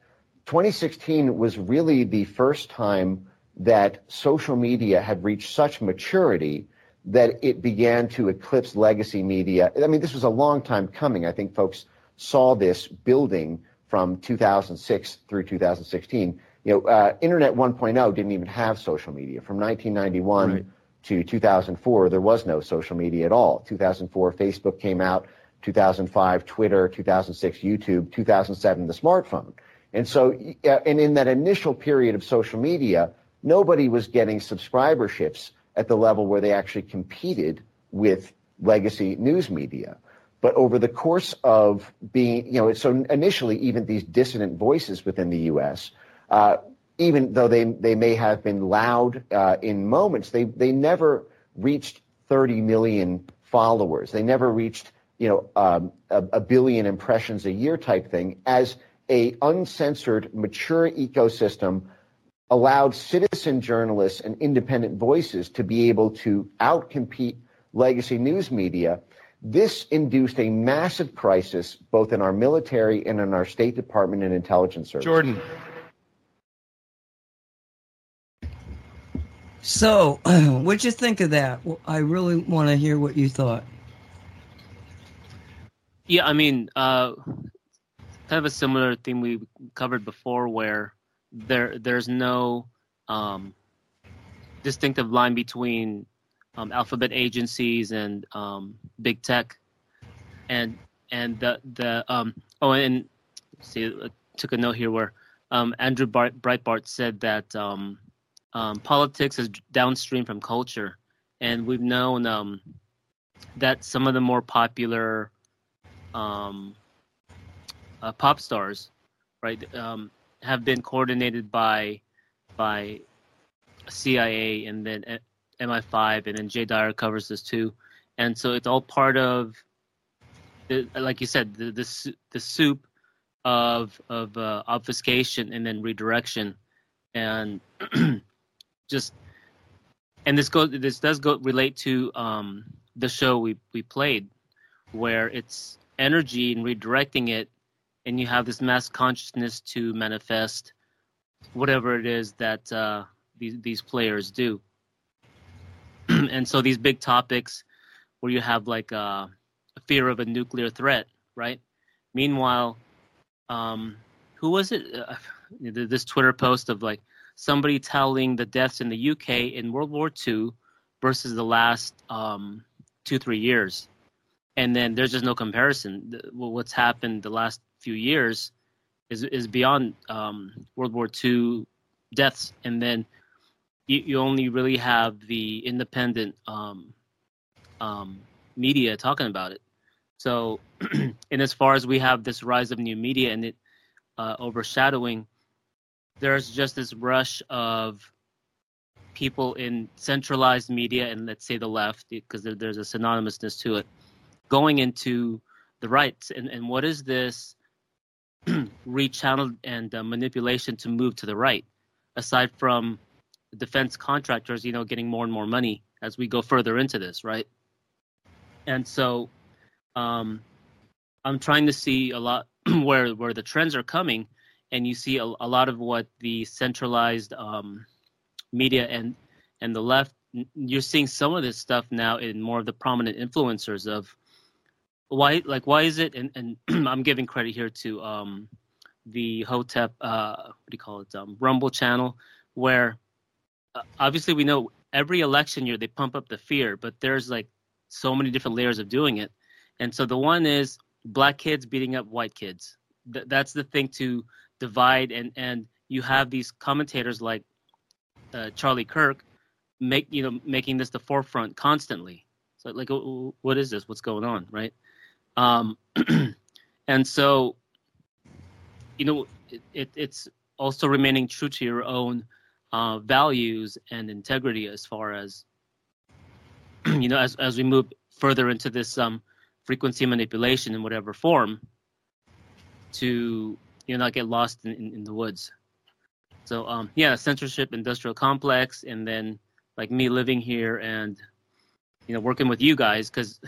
2016 was really the first time that social media had reached such maturity that it began to eclipse legacy media. I mean, this was a long time coming. I think folks saw this building from 2006 through 2016. You know, Internet 1.0 didn't even have social media. From 1991 right. to 2004, there was no social media at all. 2004, Facebook came out. 2005, Twitter. 2006, YouTube. 2007, the smartphone. And so, and in that initial period of social media, nobody was getting subscriberships at the level where they actually competed with legacy news media. But over the course of being, you know, so initially even these dissident voices within the U.S., even though they may have been loud in moments, they never reached 30 million followers. They never reached, you know, a billion impressions a year type thing, as a uncensored, mature ecosystem allowed citizen journalists and independent voices to be able to outcompete legacy news media. This induced a massive crisis both in our military and in our State Department and intelligence services. Jordan. So, what'd you think of that? Well, I really want to hear what you thought. Yeah, I mean... kind of a similar thing we covered before, where there's no distinctive line between alphabet agencies and big tech, and the and see, I took a note here where Andrew Breitbart said that politics is downstream from culture, and we've known that some of the more popular pop stars, right, have been coordinated by CIA and then MI5, and then Jay Dyer covers this too, and so it's all part of, like you said, the soup of obfuscation and then redirection, and just and this does relate to the show we played, where it's energy and redirecting it. And you have this mass consciousness to manifest whatever it is that these players do. And so these big topics where you have like a fear of a nuclear threat, right? Meanwhile, who was it? This Twitter post of like somebody telling the deaths in the UK in World War II versus the last 2-3 years. And then there's just no comparison. What's happened the last few years is beyond World War II deaths, and then you only really have the independent media talking about it. So, and as far as we have this rise of new media and it overshadowing, there's just this rush of people in centralized media and let's say the left, because there's a synonymousness to it, going into the right. And what is this rechanneled and manipulation to move to the right? Aside from defense contractors, you know, getting more and more money as we go further into this, right? And so I'm trying to see a lot where the trends are coming, and you see a lot of what the centralized media and the left, you're seeing some of this stuff now in more of the prominent influencers of why is it, and I'm giving credit here to the Hotep, Rumble channel, where obviously we know every election year they pump up the fear, but there's like so many different layers of doing it. And so the one is black kids beating up white kids. That's the thing to divide. And you have these commentators like Charlie Kirk making this the forefront constantly. So like, what is this? What's going on, right? And so, you know, it's also remaining true to your own values and integrity as far as, you know, as we move further into this frequency manipulation in whatever form to, you know, not get lost in the woods. So, censorship, industrial complex, and then like me living here and, you know, working with you guys because,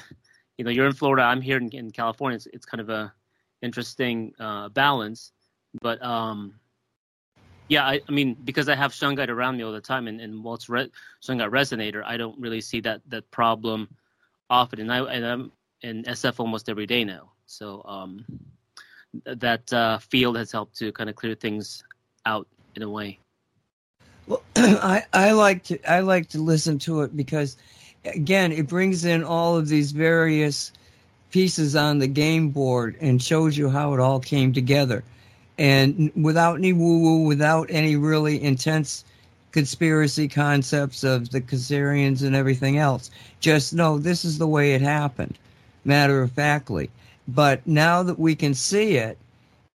you know, you're in Florida, I'm here in California. It's kind of a interesting balance. But, I mean, because I have shungite around me all the time and Walt's shungite resonator, I don't really see that problem often. And I'm in SF almost every day now. So that field has helped to kind of clear things out in a way. Well, I like to listen to it because, again, it brings in all of these various pieces on the game board and shows you how it all came together. And without any woo-woo, without any really intense conspiracy concepts of the Caesarians and everything else, just know this is the way it happened, matter of factly. But now that we can see it,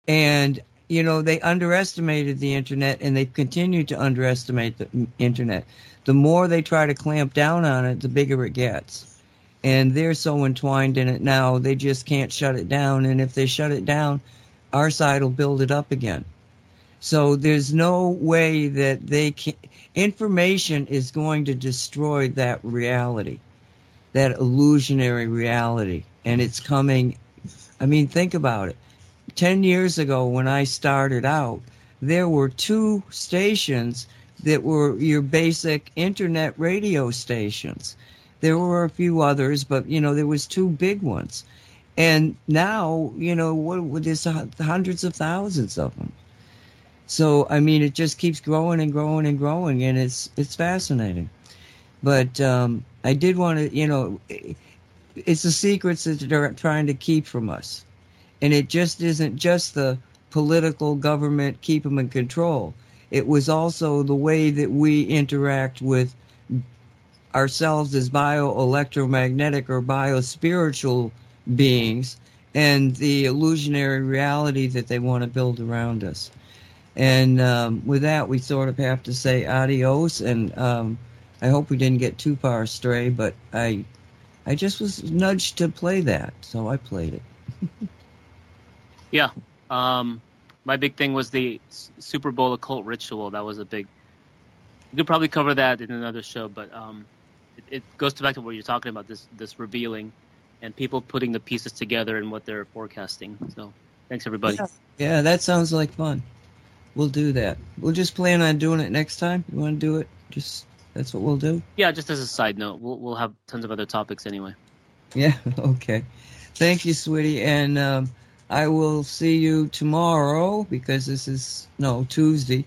and, you know, they underestimated the internet and they continue to underestimate the internet. The more they try to clamp down on it, the bigger it gets. And they're so entwined in it now, they just can't shut it down. And if they shut it down, our side will build it up again. So there's no way that they can. Information is going to destroy that reality, that illusionary reality. And it's coming. I mean, think about it. 10 years ago when I started out, there were two stations that were your basic internet radio stations. There were a few others, but, you know, there was two big ones. And now, you know, there's hundreds of thousands of them. So, I mean, it just keeps growing and growing and growing, and it's fascinating. But I did want to, you know, it's the secrets that they're trying to keep from us. And it just isn't just the political government keep them in control. It was also the way that we interact with ourselves as bioelectromagnetic or biospiritual beings and the illusionary reality that they want to build around us. And with that, we sort of have to say adios. And I hope we didn't get too far astray, but I just was nudged to play that, so I played it. Yeah. My big thing was the Super Bowl occult ritual. That was a big... You could probably cover that in another show, but it goes back to what you're talking about, this revealing and people putting the pieces together and what they're forecasting. So thanks, everybody. Yeah, that sounds like fun. We'll do that. We'll just plan on doing it next time. You want to do it? Just that's what we'll do? Yeah, just as a side note. We'll have tons of other topics anyway. Yeah, okay. Thank you, sweetie. And I will see you tomorrow because this is... No, Tuesday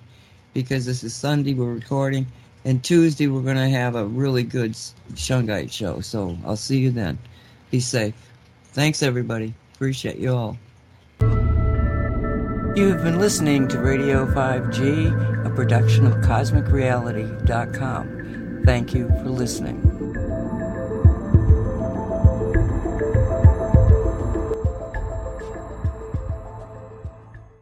because this is Sunday. We're recording. And Tuesday we're going to have a really good shungite show. So I'll see you then. Be safe. Thanks, everybody. Appreciate you all. You've been listening to Radio 5G, a production of CosmicReality.com. Thank you for listening.